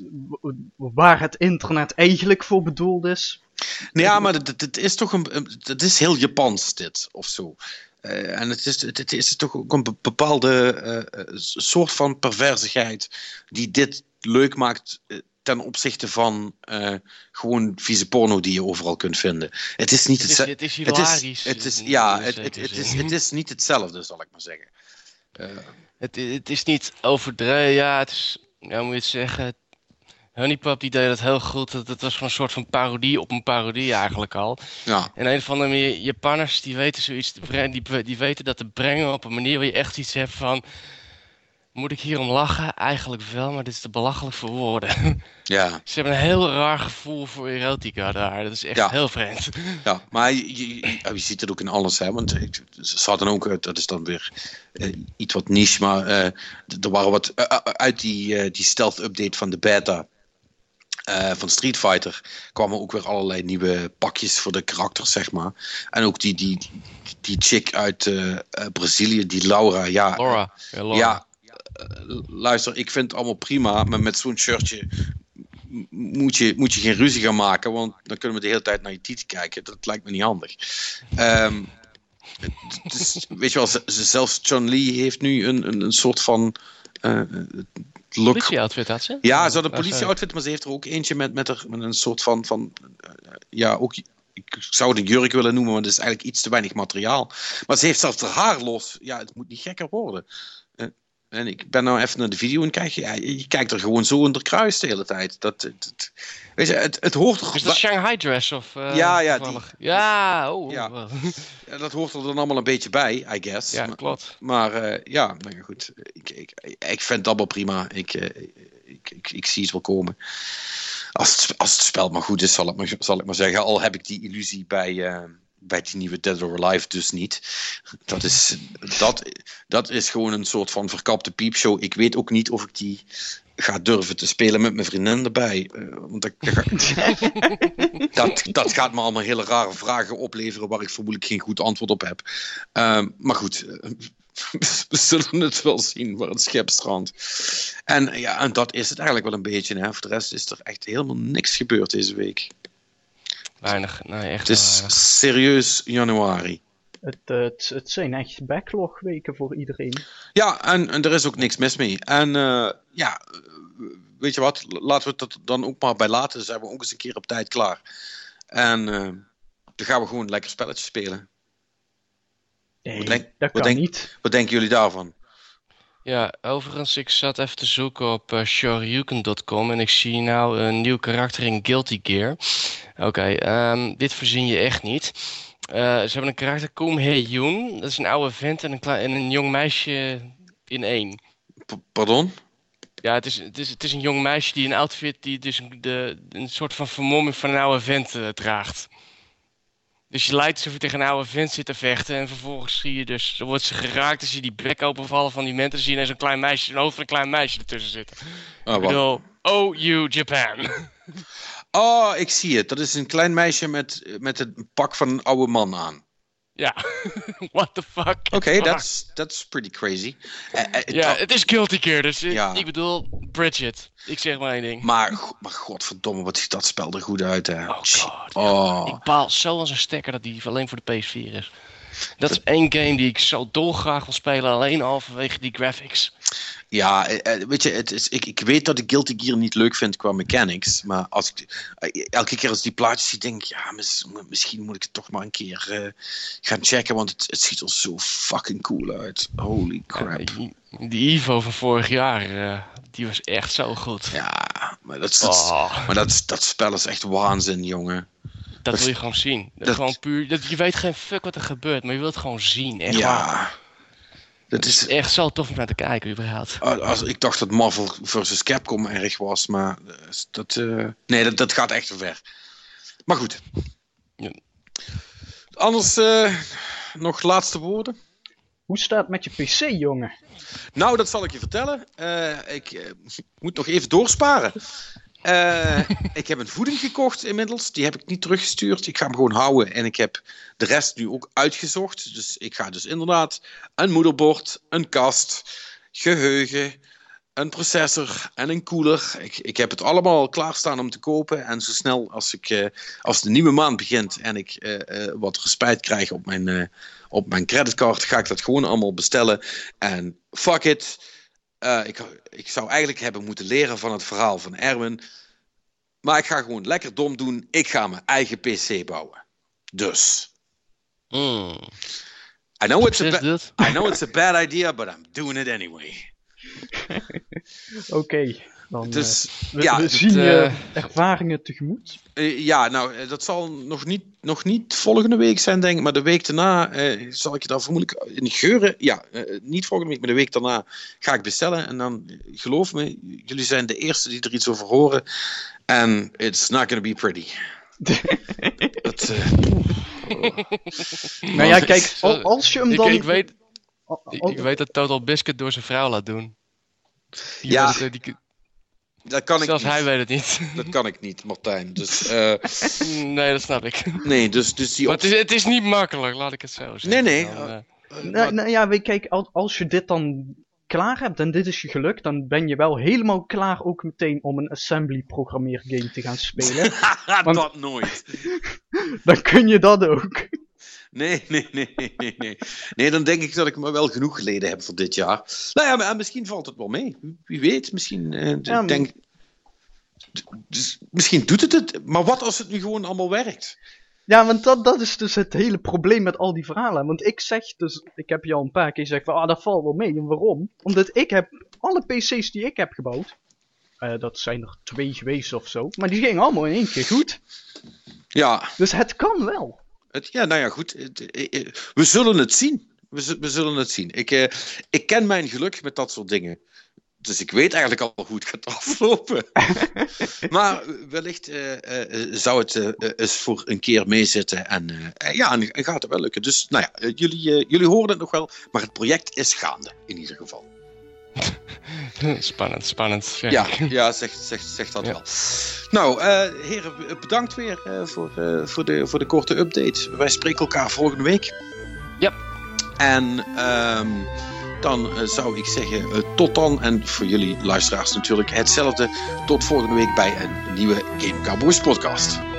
waar het internet eigenlijk voor bedoeld is? Nou ja, maar het is toch een... Het is heel Japans, dit, of zo. Uh, en het is, het is toch ook een bepaalde uh, soort van perversigheid die dit leuk maakt ten opzichte van uh, gewoon vieze porno die je overal kunt vinden. Het is niet hetzelfde. Het is hilarisch. Het is, ja, het is niet hetzelfde, zal ik maar zeggen. Uh. Het, het is niet overdreven, ja, het is, ja, moet je het zeggen... Honeypop die deed dat heel goed. Dat, dat was gewoon een soort van parodie op een parodie eigenlijk al. Ja. En een van de Japanners die weten zoiets te brengen, die, die weten dat te brengen op een manier waar je echt iets hebt van... Moet ik hierom lachen? Eigenlijk wel, maar dit is te belachelijk voor woorden. Ja. Ze hebben een heel raar gevoel voor erotica daar. Dat is echt ja. heel vreemd. Ja, maar je, je, je ziet het ook in alles, hè. Want ze hadden ook, dat is dan weer uh, iets wat niche, maar uh, er waren wat uh, uit die, uh, die stealth update van de beta. Uh, van Street Fighter kwamen ook weer allerlei nieuwe pakjes voor de karakters, zeg maar. En ook die, die, die, die chick uit uh, uh, Brazilië, die Laura. Ja, Laura. Ja, Laura. ja uh, luister, ik vind het allemaal prima, maar met zo'n shirtje moet je, moet je geen ruzie gaan maken, want dan kunnen we de hele tijd naar je tieten kijken. Dat lijkt me niet handig. Um, dus, weet je wel, z- zelfs Chun Li heeft nu een, een, een soort van... Uh, Look. Politie-outfit had ze? Ja, ze had een politie-outfit, maar ze heeft er ook eentje met, met, er, met een soort van, van... Ja, ook... Ik zou het een jurk willen noemen, want het is eigenlijk iets te weinig materiaal. Maar ze heeft zelfs haar haar los. Ja, het moet niet gekker worden. Uh, en ik ben nou even naar de video en kijk... Ja, je kijkt er gewoon zo onder kruis de hele tijd. Dat, dat, weet je, het, het hoort... Er... Is dat Shanghai dress? Of, uh, ja, ja. Die, ja, oh, ja. Oh. Ja, dat hoort er dan allemaal een beetje bij, I guess. Ja, klopt. Maar, maar uh, ja, nou goed. Ik, ik, ik vind dat wel prima. Ik, uh, ik, ik, ik zie het wel komen. Als het, als het spel maar goed is, zal ik maar, zal ik maar zeggen. Al heb ik die illusie bij, uh, bij die nieuwe Dead or Alive dus niet. Dat is, dat, dat is gewoon een soort van verkapte piepshow. Ik weet ook niet of ik die ga durven te spelen met mijn vriendin erbij. Uh, want dat, dat, dat gaat me allemaal hele rare vragen opleveren waar ik vermoedelijk geen goed antwoord op heb. Uh, maar goed, uh, we zullen het wel zien waar het schip strandt. En, ja, en dat is het eigenlijk wel een beetje. Hè. Voor de rest is er echt helemaal niks gebeurd deze week. Weinig, nee, echt. Het is weinig. Serieus januari. Het, het, het zijn echt backlogweken voor iedereen. Ja, en, en er is ook niks mis mee. En uh, ja, weet je wat, laten we het er dan ook maar bij laten. Dan zijn we ook eens een keer op tijd klaar. En uh, dan gaan we gewoon lekker spelletjes spelen. Nee, wat denk, dat kan wat denk, niet. Wat denken jullie daarvan? Ja, overigens, ik zat even te zoeken op uh, shoryuken punt com en ik zie nou een nieuw karakter in Guilty Gear. Oké, okay, um, dit voorzien je echt niet. Uh, ze hebben een karakter, Koom Hee-yoon. Dat is een oude vent en een, kle- en een jong meisje in één. P- pardon? Ja, het is, het, is, het is een jong meisje die een outfit, die dus de, een soort van vermomming van een oude vent uh, draagt. Dus je lijkt alsof je tegen een oude vent zit te vechten. En vervolgens zie je dus, dan wordt ze geraakt. Dan zie je die bek openvallen van die mensen. Dan zie je ineens een klein meisje, een hoofd van een klein meisje ertussen zitten. Oh, ik bedoel, oh you Japan. Oh, ik zie het. Dat is een klein meisje met, met het pak van een oude man aan. Ja, what the fuck. Oké, okay, that's, that's pretty crazy. Ja, uh, uh, yeah, het is Guilty Gear, dus yeah. Ik bedoel, Bridget. Ik zeg maar één ding. Maar, maar godverdomme, wat ziet dat spel er goed uit, hè. Oh god, oh. Ja. Ik baal zo als een stekker dat die alleen voor de P S vier is. Dat is één game die ik zo dolgraag wil spelen, alleen al vanwege die graphics. Ja, weet je, het is, ik, ik weet dat ik Guilty Gear niet leuk vind qua mechanics, maar als ik, elke keer als die plaatjes zie, denk ik, ja, mis, misschien moet ik het toch maar een keer uh, gaan checken, want het, het ziet er zo fucking cool uit. Holy crap. Uh, die Evo van vorig jaar, uh, die was echt zo goed. Ja, maar dat, dat, oh. maar dat, dat spel is echt waanzin, jongen. Dat wil je gewoon zien. Dat, gewoon puur, dat, je weet geen fuck wat er gebeurt, maar je wilt het gewoon zien. Echt ja. Waar. Dat, dat is echt zo tof om naar te kijken, überhaupt. Als, ik dacht dat Marvel versus Capcom erg was, maar dat, uh, nee, dat, dat gaat echt te ver. Maar goed. Ja. Anders uh, nog laatste woorden? Hoe staat het met je P C, jongen? Nou, dat zal ik je vertellen. Uh, ik uh, moet nog even doorsparen. Uh, ik heb een voeding gekocht inmiddels. Die heb ik niet teruggestuurd. Ik ga hem gewoon houden. En ik heb de rest nu ook uitgezocht. Dus ik ga dus inderdaad een moederbord, een kast, geheugen, een processor en een koeler. Ik, ik heb het allemaal klaarstaan om te kopen. En zo snel als, ik, uh, als de nieuwe maand begint en ik uh, uh, wat respijt krijg op mijn, uh, op mijn creditcard, ga ik dat gewoon allemaal bestellen. En fuck it. Uh, ik, ik zou eigenlijk hebben moeten leren van het verhaal van Erwin. Maar ik ga gewoon lekker dom doen. Ik ga mijn eigen P C bouwen. Dus. Mm. I, know it's a ba- I know it's a bad idea, but I'm doing it anyway. Oké. Okay, dan dus, uh, we, ja, we zien je uh, ervaringen tegemoet. Uh, ja, nou, dat zal nog niet, nog niet volgende week zijn, denk ik. Maar de week daarna uh, zal ik je daar vermoedelijk in geuren. Ja, uh, niet volgende week, maar de week daarna ga ik bestellen. En dan, geloof me, jullie zijn de eerste die er iets over horen. En it's not gonna be pretty. dat, uh, oh. Nou ja, kijk, als je hem dan... Ik, ik, weet, ik weet dat Total Biscuit door zijn vrouw laat doen. Die ja. Het, die... Dat kan Zelfs ik niet. Hij weet het niet. Dat kan ik niet, Martijn. Dus, uh... nee, dat snap ik. Nee, dus, dus die op... maar het, is, het is niet makkelijk, laat ik het zo zeggen. Nee, nee. Dan, uh... Uh, nou, nou ja, kijk, als je dit dan klaar hebt en dit is je gelukt, dan ben je wel helemaal klaar ook meteen om een assembly-programmeergame te gaan spelen. Want... dat nooit. Dan kun je dat ook. Nee, nee, nee, nee, nee. Nee, dan denk ik dat ik me wel genoeg geleden heb voor dit jaar. Nou ja, maar misschien valt het wel mee. Wie weet, misschien... Uh, ja, denk, dus, misschien doet het het, maar wat als het nu gewoon allemaal werkt? Ja, want dat, dat is dus het hele probleem met al die verhalen. Want ik zeg dus, ik heb je al een paar keer gezegd van, ah, dat valt wel mee. En waarom? Omdat ik heb, alle P C's die ik heb gebouwd, uh, dat zijn er twee geweest of zo, maar die gingen allemaal in één keer goed. Ja. Dus het kan wel. Het, ja, nou ja, goed. We zullen het zien. We, we zullen het zien. Ik, eh, ik ken mijn geluk met dat soort dingen. Dus ik weet eigenlijk al hoe het gaat aflopen. Maar wellicht uh, uh, zou het uh, uh, eens voor een keer meezitten. En uh, ja, en, en gaat het wel lukken. Dus nou ja, uh, jullie, uh, jullie horen het nog wel. Maar het project is gaande, in ieder geval. Spannend, spannend. Ja, ja, ja zeg, zeg, zeg dat ja. wel. Nou, uh, heren, bedankt weer uh, voor, uh, voor, de, voor de korte update. Wij spreken elkaar volgende week. Ja. En... Um, dan uh, zou ik zeggen uh, tot dan. En voor jullie luisteraars natuurlijk hetzelfde. Tot volgende week bij een nieuwe Game Cowboys podcast.